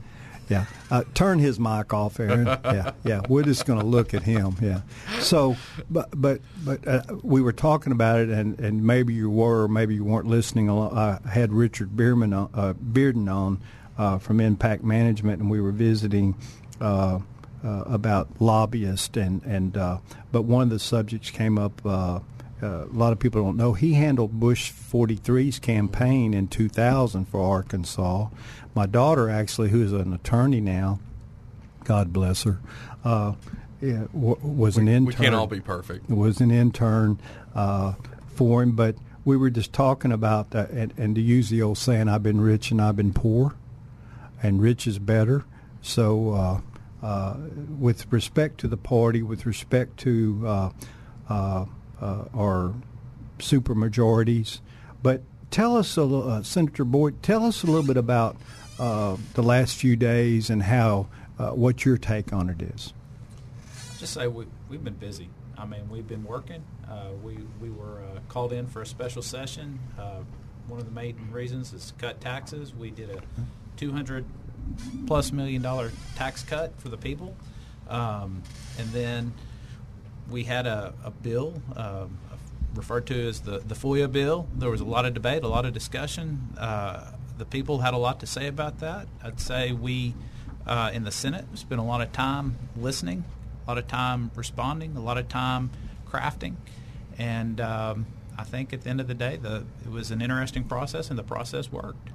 yeah. Uh, turn his mic off, Aaron. yeah, yeah. We're just going to look at him, yeah. So, but but, but uh, we were talking about it, and, and maybe you were, maybe you weren't listening. I had Richard Bearden on, uh, Bearden on uh, from Impact Management, and we were visiting uh Uh, about lobbyists, and, and uh, but one of the subjects came up, uh, uh, a lot of people don't know, he handled Bush forty-three's campaign in two thousand for Arkansas. My daughter, actually, who's an attorney now, God bless her, uh, yeah, w- was we, an intern. We can't all be perfect. Was an intern uh, for him, but we were just talking about, uh, and, and to use the old saying, I've been rich and I've been poor, and rich is better, so... Uh, Uh, with respect to the party, with respect to uh, uh, uh, our super majorities. But tell us, a little, uh, Senator Boyd, tell us a little bit about uh, the last few days and how uh, what your take on it is. Just say we, we've been busy. I mean, we've been working. Uh, we, we were uh, called in for a special session. Uh, one of the main reasons is cut taxes. We did a two hundred plus million dollar tax cut for the people, um, and then we had a, a bill um, referred to as the, the FOIA bill. There was a lot of debate, a lot of discussion. Uh, the people had a lot to say about that. I'd say we uh, in the Senate spent a lot of time listening, a lot of time responding, a lot of time crafting, and um, I think at the end of the day the, it was an interesting process, and the process worked.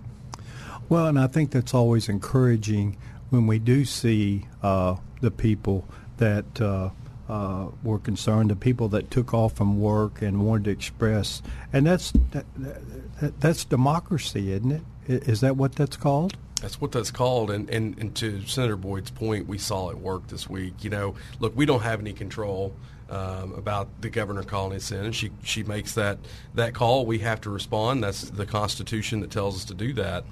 Well, and I think that's always encouraging when we do see uh, the people that uh, uh, were concerned, the people that took off from work and wanted to express. And that's that, that, that's democracy, isn't it? Is that what that's called? That's what that's called. And, and, and to Senator Boyd's point, we saw it work this week. You know, look, we don't have any control Um, about the governor calling us in, and she she makes that that call. We have to respond. That's the Constitution that tells us to do that.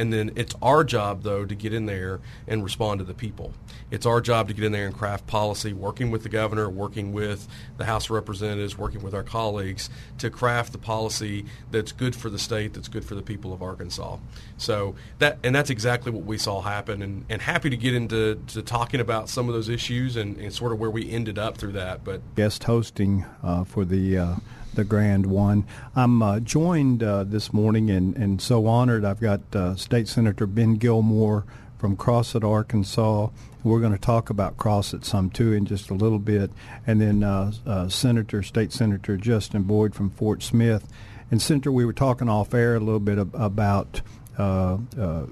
And then it's our job, though, to get in there and respond to the people. It's our job to get in there and craft policy, working with the governor, working with the House of Representatives, working with our colleagues to craft the policy that's good for the state, that's good for the people of Arkansas. So that and that's exactly what we saw happen, and, and happy to get into to talking about some of those issues and, and sort of where we ended up through that. But guest hosting uh, for the uh, the grand one. I'm uh, joined uh, this morning and, and so honored. I've got uh, State Senator Ben Gilmore from Crossett, Arkansas. We're going to talk about Crossett some, too, in just a little bit. And then uh, uh, Senator, State Senator Justin Boyd from Fort Smith. And, Senator, we were talking off air a little bit ab- about, uh, uh,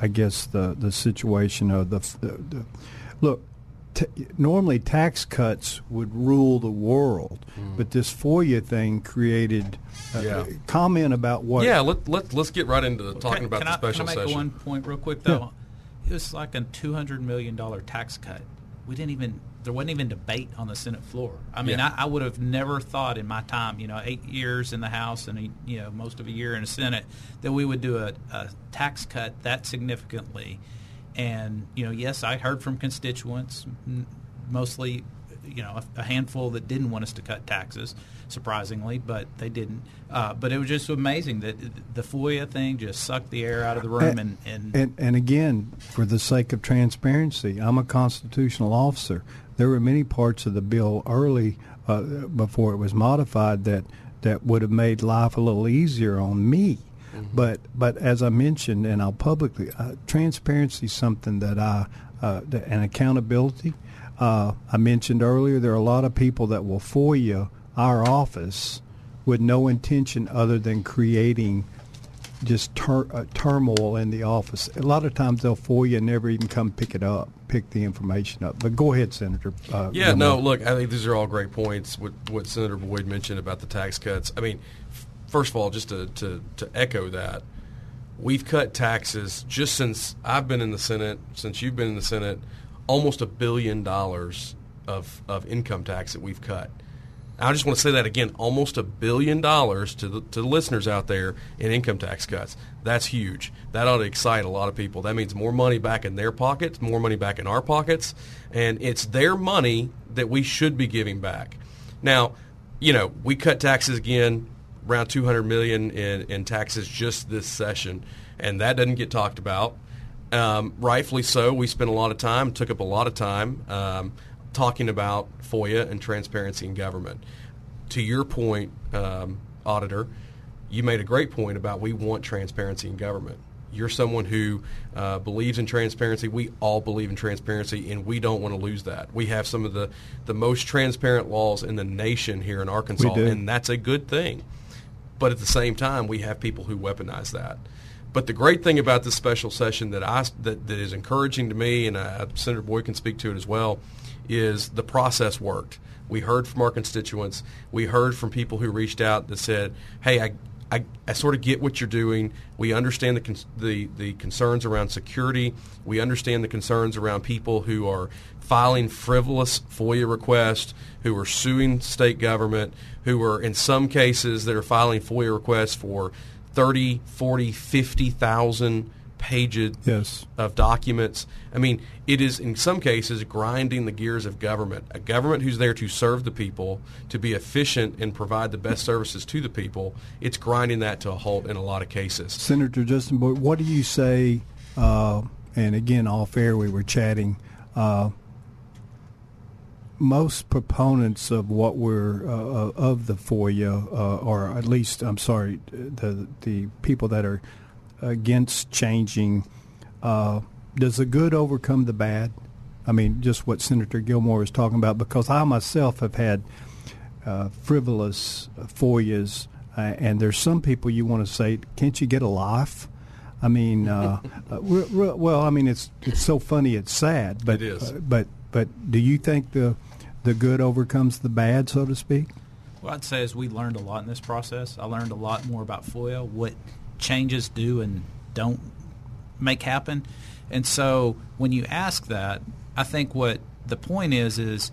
I guess, the, the situation of the, the, the – look, T- normally tax cuts would rule the world, mm. but this FOIA thing created a yeah. comment about what... Yeah, let, let, let's get right into the, well, talking can, about can the I, special session. Can I make session. one point real quick, though? Yeah. It was like a two hundred million dollars tax cut. We didn't even... There wasn't even debate on the Senate floor. I mean, yeah. I, I would have never thought in my time, you know, eight years in the House and, a, you know, most of a year in the Senate, that we would do a, a tax cut that significantly. And, you know, yes, I heard from constituents, mostly, you know, a, a handful that didn't want us to cut taxes, surprisingly, but they didn't. Uh, but it was just amazing that the FOIA thing just sucked the air out of the room. And and, and, and again, for the sake of transparency, I'm a constitutional officer. There were many parts of the bill early uh, before it was modified that, that would have made life a little easier on me. But but as I mentioned, and I'll publicly, uh, transparency is something that I, uh, that, and accountability. Uh, I mentioned earlier there are a lot of people that will FOIA our office with no intention other than creating just tur- uh, turmoil in the office. A lot of times they'll FOIA and never even come pick it up, pick the information up. But go ahead, Senator. Uh, yeah, no, look, I think these are all great points, what, what Senator Boyd mentioned about the tax cuts. I mean, first of all, just to, to, to echo that, we've cut taxes just since I've been in the Senate, since you've been in the Senate, almost a billion dollars of of income tax that we've cut. I just want to say that again, almost a billion dollars to the, to the listeners out there in income tax cuts. That's huge. That ought to excite a lot of people. That means more money back in their pockets, more money back in our pockets, and it's their money that we should be giving back. Now, you know, we cut taxes again, around two hundred million dollars in, in taxes just this session, and that doesn't get talked about. Um, rightfully so. We spent a lot of time, took up a lot of time, um, talking about FOIA and transparency in government. To your point, um, Auditor, you made a great point about we want transparency in government. You're someone who uh, believes in transparency. We all believe in transparency, and we don't want to lose that. We have some of the, the most transparent laws in the nation here in Arkansas, and that's a good thing. But at the same time, we have people who weaponize that. But the great thing about this special session that I that, that is encouraging to me, and I, Senator Boyd can speak to it as well, is the process worked. We heard from our constituents. We heard from people who reached out that said, hey, I I, I sort of get what you're doing. We understand the, the the concerns around security. We understand the concerns around people who are filing frivolous FOIA requests, who are suing state government, who are in some cases that are filing FOIA requests for thirty, forty, fifty thousand pages yes. of documents. I mean, it is in some cases grinding the gears of government, a government who's there to serve the people, to be efficient and provide the best services to the people. It's grinding that to a halt in a lot of cases. Senator Justin Boyd, what do you say, uh, and again, off air we were chatting, uh, most proponents of what we're uh, of the FOIA, uh, or at least, I'm sorry, the the people that are against changing, uh, does the good overcome the bad? I mean, just what Senator Gilmore is talking about, because I myself have had uh, frivolous FOIAs, uh, and there's some people you want to say, can't you get a life? I mean, uh, uh, re- re- well, I mean, it's it's so funny, it's sad, but it is. Uh, but but do you think the the good overcomes the bad, so to speak? Well, I'd say as we learned a lot in this process. I learned a lot more about FOIA, what changes do and don't make happen. And so when you ask that, I think what the point is is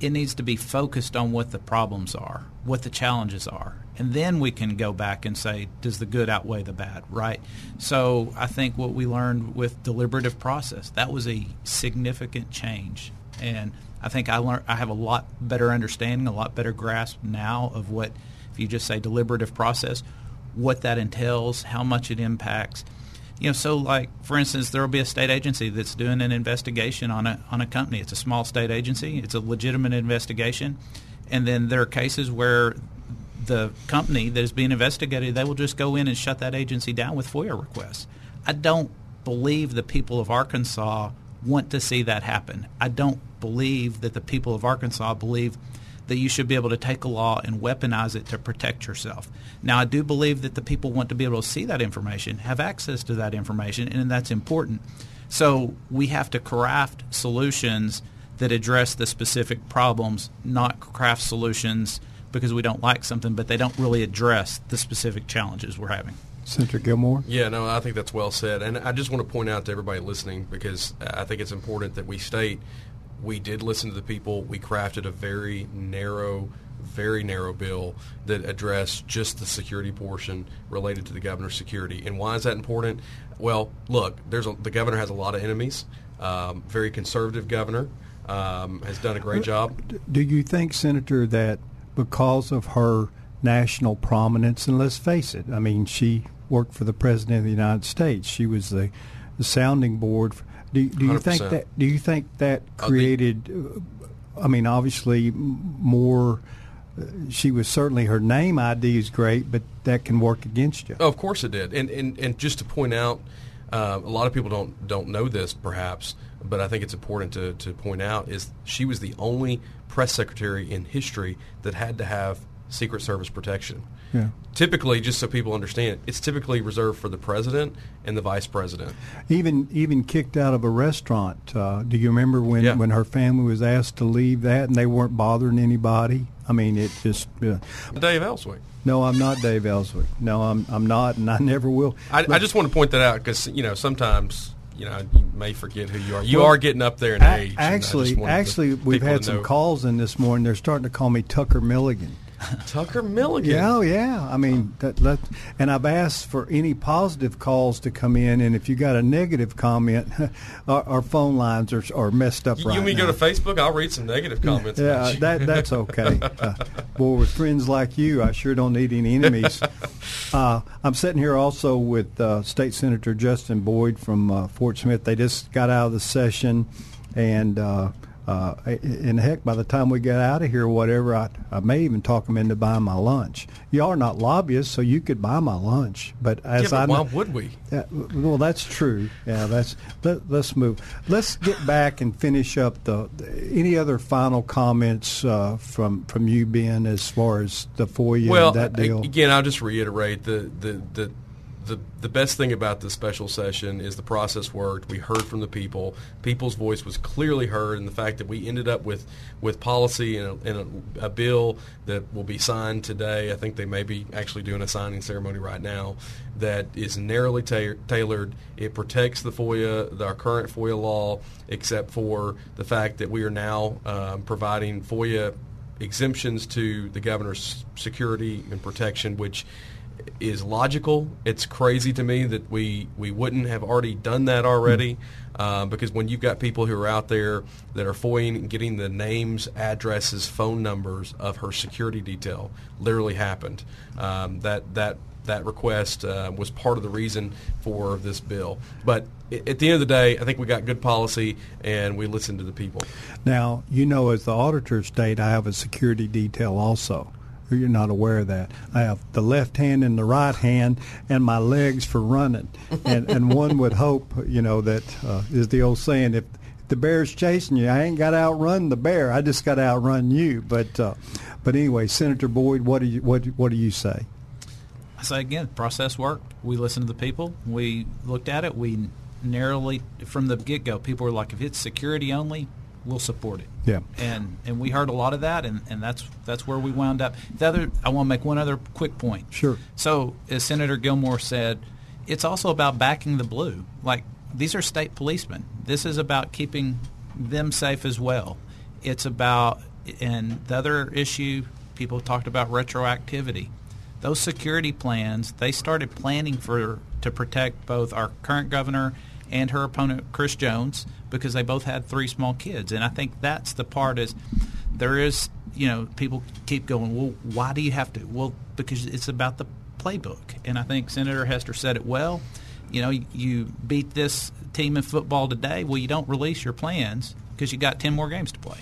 it needs to be focused on what the problems are, what the challenges are. And then we can go back and say, does the good outweigh the bad, right? So I think what we learned with deliberative process, that was a significant change. And I think I learned, I have a lot better understanding, a lot better grasp now of what, if you just say deliberative process, what that entails, how much it impacts. You know, so like, for instance, there will be a state agency that's doing an investigation on a on a company. It's a small state agency. It's a legitimate investigation. And then there are cases where the company that is being investigated, they will just go in and shut that agency down with FOIA requests. I don't believe the people of Arkansas want to see that happen. I don't believe that the people of Arkansas believe that you should be able to take a law and weaponize it to protect yourself. Now, I do believe that the people want to be able to see that information, have access to that information, and that's important. So we have to craft solutions that address the specific problems, not craft solutions because we don't like something, but they don't really address the specific challenges we're having. Senator Gilmore? Yeah, no, I think that's well said. And I just want to point out to everybody listening, because I think it's important that we state we did listen to the people. We crafted a very narrow, very narrow bill that addressed just the security portion related to the governor's security. And why is that important? Well, look, there's a, the governor has a lot of enemies, um, very conservative governor, um, has done a great job. Do you think, Senator, that because of her national prominence, and let's face it, I mean, she worked for the President of the United States. She was the, the sounding board for, Do, do you think that? Do you think that created? Uh, I mean, obviously, more. Uh, she was certainly, her name I D is great, but that can work against you. Oh, of course it did, and and, and just to point out, uh, a lot of people don't don't know this, perhaps, but I think it's important to to point out is she was the only press secretary in history that had to have Secret Service protection. Yeah. Typically, just so people understand, it's typically reserved for the president and the vice president. Even even kicked out of a restaurant. Uh, do you remember when, yeah. when her family was asked to leave that and they weren't bothering anybody? I mean, it just. Uh, Dave Elswick. No, I'm not Dave Elswick. No, I'm I'm not, and I never will. I, I just want to point that out because you know sometimes you know you may forget who you are. You well, are getting up there in a- age. Actually, actually, we've had some know. calls in this morning. They're starting to call me Tucker Milligan. Tucker Milligan. Yeah, oh, yeah. I mean, that, that, and I've asked for any positive calls to come in, and if you got a negative comment, our, our phone lines are, are messed up you, right now. You mean now. Go to Facebook? I'll read some negative comments. Yeah, uh, that that's okay. Uh, boy, with friends like you, I sure don't need any enemies. Uh, I'm sitting here also with uh, State Senator Justin Boyd from uh, Fort Smith. They just got out of the session, and... Uh, Uh, and heck, by the time we get out of here, whatever, I, I may even talk them into buying my lunch. You are not lobbyists, so you could buy my lunch. But as yeah, but I why know, would we? Uh, well, that's true. Yeah, that's. Let, let's move. Let's get back and finish up the. Any other final comments uh, from from you, Ben, as far as the F O I A well, and that deal? Well, again, I'll just reiterate the the, the The, the best thing about this special session is the process worked. We heard from the people. People's voice was clearly heard, and the fact that we ended up with, with policy and, a, and a, a bill that will be signed today, I think they may be actually doing a signing ceremony right now, that is narrowly ta- tailored. It protects the F O I A, the, our current F O I A law, except for the fact that we are now um, providing F O I A exemptions to the governor's security and protection, which is logical. It's crazy to me that we, we wouldn't have already done that already uh, because when you've got people who are out there that are FOIAing and getting the names, addresses, phone numbers of her security detail literally happened. Um, that that that request uh, was part of the reason for this bill. But at the end of the day, I think we got good policy and we listened to the people. Now, you know, as the auditor state, I have a security detail also. You're not aware of that. I have the left hand and the right hand and my legs for running. And and one would hope, you know, that uh, is the old saying, if the bear's chasing you, I ain't got to outrun the bear. I just got to outrun you. But uh, but anyway, Senator Boyd, what do you what what do you say? I say again, process worked. We listened to the people. We looked at it. We narrowly, from the get-go, people were like, if it's security only, we'll support it. Yeah, and and we heard a lot of that, and, and that's that's where we wound up. The other, I want to make one other quick point. Sure. So, as Senator Gilmore said, it's also about backing the blue. Like, these are state policemen. This is about keeping them safe as well. It's about, and the other issue, people talked about retroactivity. Those security plans, they started planning for to protect both our current governor and her opponent, Chris Jones, because they both had three small kids. And I think that's the part is there is, you know, people keep going, well, why do you have to? Well, because it's about the playbook. And I think Senator Hester said it well. You know, you beat this team in football today. Well, you don't release your plans because you got ten more games to play.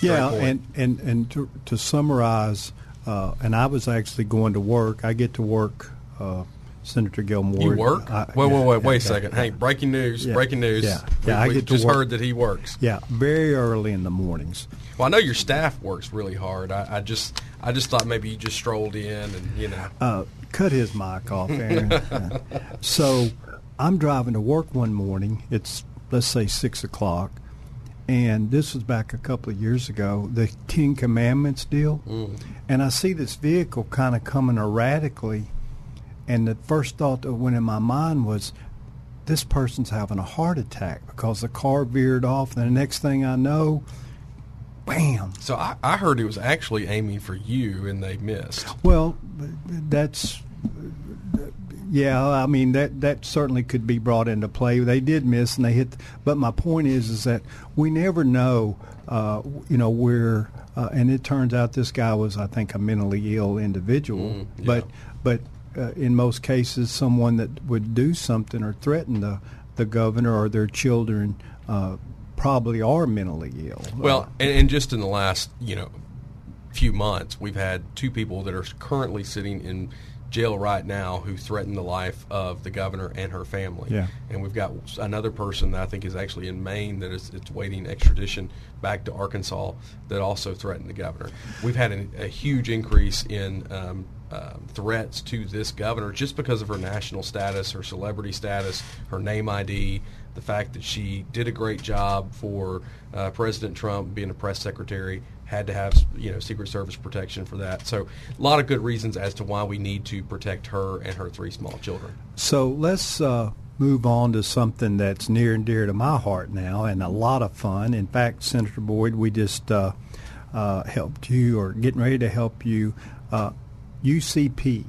Yeah, and, and, and to, to summarize, uh, and I was actually going to work. I get to work uh Senator Gilmore. You work? I, wait, wait, wait, wait a second. Hey, breaking news, yeah, breaking news. Yeah, yeah, we, we I get just to work. Heard that he works. Yeah, very early in the mornings. Well, I know your staff works really hard. I, I just I just thought maybe you just strolled in and, you know. Uh, cut his mic off, Aaron. uh, so I'm driving to work one morning. It's, let's say, six o'clock, and this was back a couple of years ago, the Ten Commandments deal. Mm. And I see this vehicle kind of coming erratically. And the first thought that went in my mind was, this person's having a heart attack because the car veered off. And the next thing I know, bam. So I, I heard it was actually aiming for you and they missed. Well, that's, yeah, I mean, that, that certainly could be brought into play. They did miss and they hit. But my point is, is that we never know, uh, you know, where, uh, and it turns out this guy was, I think, a mentally ill individual. Mm, yeah. But, but. Uh, in most cases, someone that would do something or threaten the, the governor or their children uh, probably are mentally ill. Well, uh, and, and just in the last, you know, few months, we've had two people that are currently sitting in jail right now who threaten the life of the governor and her family. Yeah. And we've got another person that I think is actually in Maine that is it's waiting extradition back to Arkansas that also threatened the governor. We've had an, a huge increase in um, uh, threats to this governor just because of her national status, her celebrity status, her name I D, the fact that she did a great job for uh, President Trump being a press secretary, had to have, you know, Secret Service protection for that. So a lot of good reasons as to why we need to protect her and her three small children. So let's uh, move on to something that's near and dear to my heart now and a lot of fun. In fact, Senator Boyd, we just uh, uh, helped you or getting ready to help you, uh, U C P.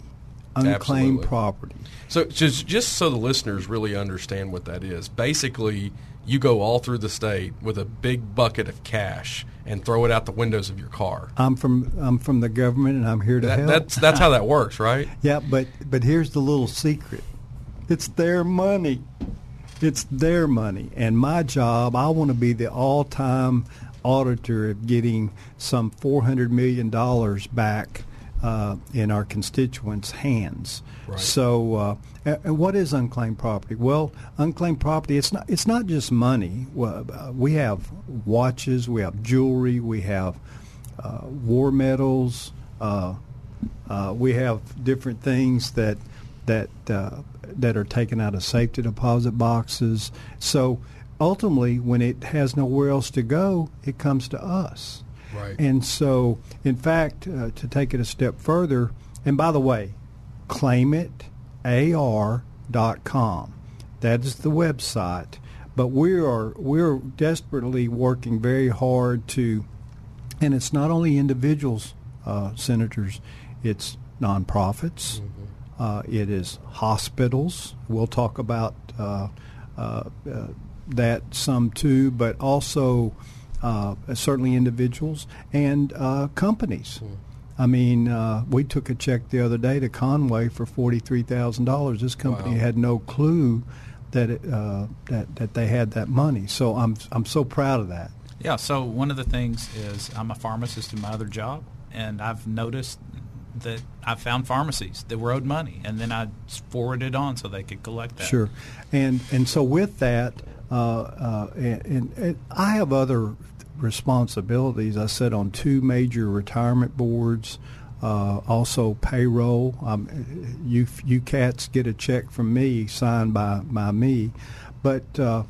Unclaimed property. So just, just so the listeners really understand what that is, basically you go all through the state with a big bucket of cash and throw it out the windows of your car. I'm from I'm from the government, and I'm here to that, help. That's, that's how that works, right? Yeah, but, but here's the little secret. It's their money. It's their money. And my job, I want to be the all-time auditor of getting some four hundred million dollars back Uh, in our constituents' hands. Right. So, uh, and what is unclaimed property? Well, unclaimed property, it's not, it's not just money. We have watches, we have jewelry, we have uh, war medals, uh, uh, we have different things that that uh, that are taken out of safety deposit boxes. So, ultimately, when it has nowhere else to go, it comes to us. Right. And so, in fact, uh, to take it a step further, and by the way, Claim It A R dot com. That is the website. But we are we're desperately working very hard to, and it's not only individuals, uh, senators, it's nonprofits, mm-hmm. uh, it is hospitals. We'll talk about uh, uh, uh, that some too, but also. Uh, certainly individuals and uh, companies. Mm. I mean, uh, we took a check the other day to Conway for forty-three thousand dollars. This company wow. had no clue that it, uh, that that they had that money. So I'm I'm so proud of that. Yeah. So one of the things is I'm a pharmacist in my other job, and I've noticed that I found pharmacies that were owed money, and then I forwarded it on so they could collect that. Sure. And and so with that. Uh, uh, and, and, and I have other responsibilities. I sit on two major retirement boards, uh, also payroll. Um, you, you cats get a check from me, signed by, by me. But uh,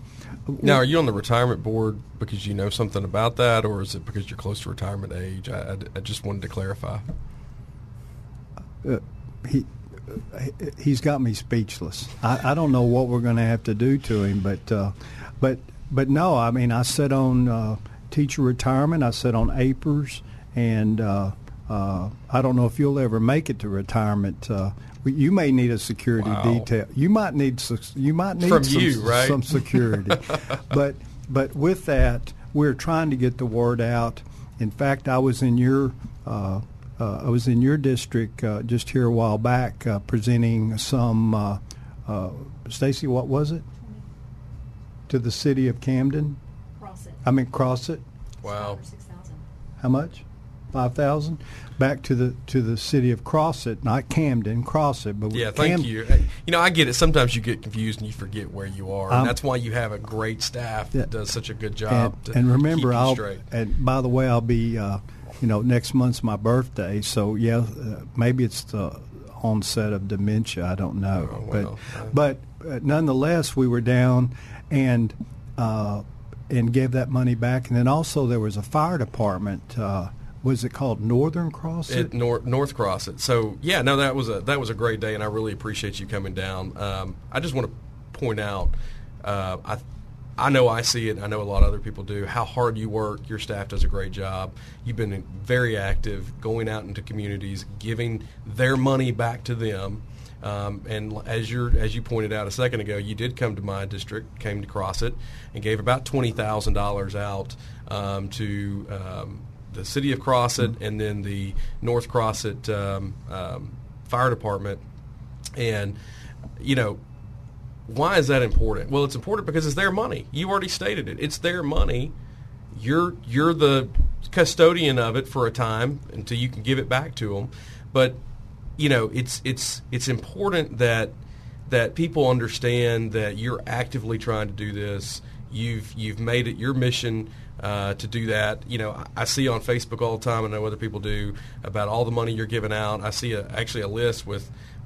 now, are you on the retirement board because you know something about that, or is it because you're close to retirement age? I, I, I just wanted to clarify. Uh, he. He's got me speechless. I, I don't know what we're going to have to do to him, but uh, but but no, I mean, I sit on uh, teacher retirement. I sit on A P E R S, and uh, uh, I don't know if you'll ever make it to retirement. Uh, you may need a security wow. detail. You might need you might need From some, you, right? some security. but but with that, we're trying to get the word out. In fact, I was in your. Uh, Uh, I was in your district uh, just here a while back uh, presenting some, uh, uh, Stacy, what was it? To the city of Camden? Cross it. I mean, cross it. Wow. six thousand. How much? five thousand? Back to the to the city of Cross it, not Camden, Cross it. But yeah, thank Cam- you. You know, I get it. Sometimes you get confused and you forget where you are. And um, that's why you have a great staff that does such a good job and, to and remember, keep you I'll, straight. And by the way, I'll be... Uh, You know, next month's my birthday, so yeah, uh, maybe it's the onset of dementia. I don't know, oh, well, but but uh, nonetheless, we were down and uh, and gave that money back, and then also there was a fire department. Uh, was it called Northern Cross? It, nor- North Cross it. So yeah, no, that was a that was a great day, and I really appreciate you coming down. Um, I just want to point out, uh, I. I know I see it. I know a lot of other people do. How hard you work. Your staff does a great job. You've been very active, going out into communities, giving their money back to them. Um, and as you as you pointed out a second ago, you did come to my district, came to Cross It, and gave about twenty thousand dollars out um, to um, the city of Cross It and then the North Cross It um, um, Fire Department. And, you know, why is that important? Well, it's important because it's their money. You already stated it. It's their money. You're you're the custodian of it for a time until you can give it back to them. But you know, it's it's it's important that that people understand that you're actively trying to do this. You've you've made it your mission uh, to do that. You know, I, I see on Facebook all the time. I know other people do about all the money you're giving out. I see a, actually a list with.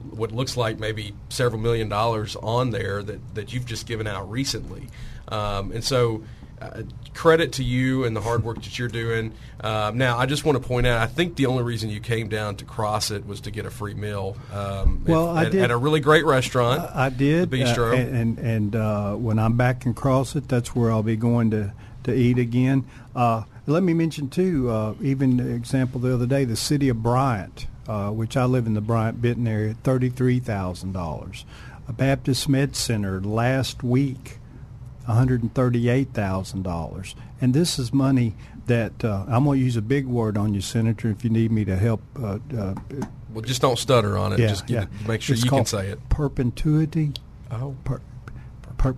what looks like maybe several million dollars on there that, that you've just given out recently. Um, and so uh, credit to you and the hard work that you're doing. Uh, now, I just want to point out, I think the only reason you came down to Cross It was to get a free meal um, well, at, I did. at a really great restaurant. I, I did. The Bistro. Uh, and and, and uh, when I'm back in Cross It, that's where I'll be going to, to eat again. Uh, let me mention, too, uh, even the example the other day, the city of Bryant. Uh, which I live in the Bryant-Benton area, thirty-three thousand dollars. A Baptist Med Center last week, one hundred thirty-eight thousand dollars. And this is money that uh, I'm going to use a big word on you, Senator, if you need me to help. Uh, uh, well, just don't stutter on it. Yeah, just yeah. It, make sure it's you can say it. Perpetuity. Oh, per, per,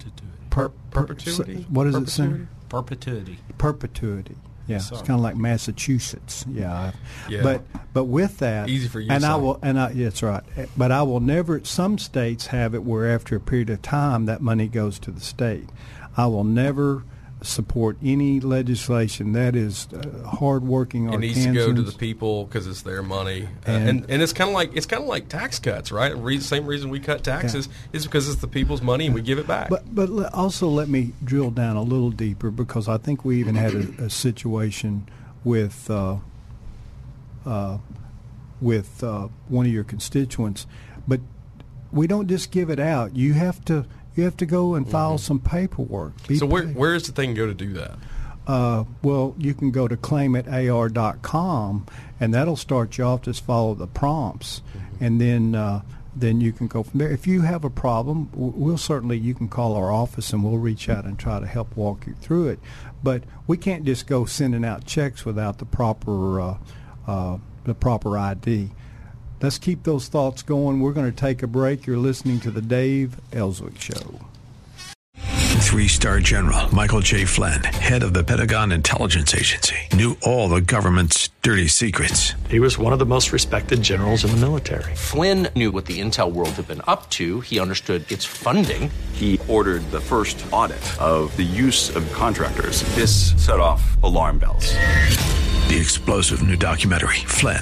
per, per, perpetuity. What is perpetuity? It, Senator? Perpetuity. Perpetuity. Yeah, Sorry. It's kind of like Massachusetts. Yeah. yeah, but but with that, easy for you. And I will, and I, yeah, that's right. But I will never. Some states have it where after a period of time that money goes to the state. I will never support any legislation that is uh, hard-working. It needs to go to the people because it's their money, and uh, and, and it's kind of like it's kind of like tax cuts, right? The same reason we cut taxes yeah. is because it's the people's money and we give it back. But but also let me drill down a little deeper because I think we even had a, a situation with uh, uh, with uh, one of your constituents. But we don't just give it out. You have to. You have to go and file mm-hmm. some paperwork. Be so where where does the thing go to do that? Uh, well, you can go to claim it A R dot com, and that'll start you off. Just follow the prompts, mm-hmm. and then uh, then you can go from there. If you have a problem, we'll certainly you can call our office, and we'll reach out and try to help walk you through it. But we can't just go sending out checks without the proper uh, uh, the proper I D. Let's keep those thoughts going. We're going to take a break. You're listening to the Dave Elswick Show. Three-star general Michael J. Flynn, head of the Pentagon Intelligence Agency, knew all the government's dirty secrets. He was one of the most respected generals in the military. Flynn knew what the intel world had been up to. He understood its funding. He ordered the first audit of the use of contractors. This set off alarm bells. The explosive new documentary, Flynn,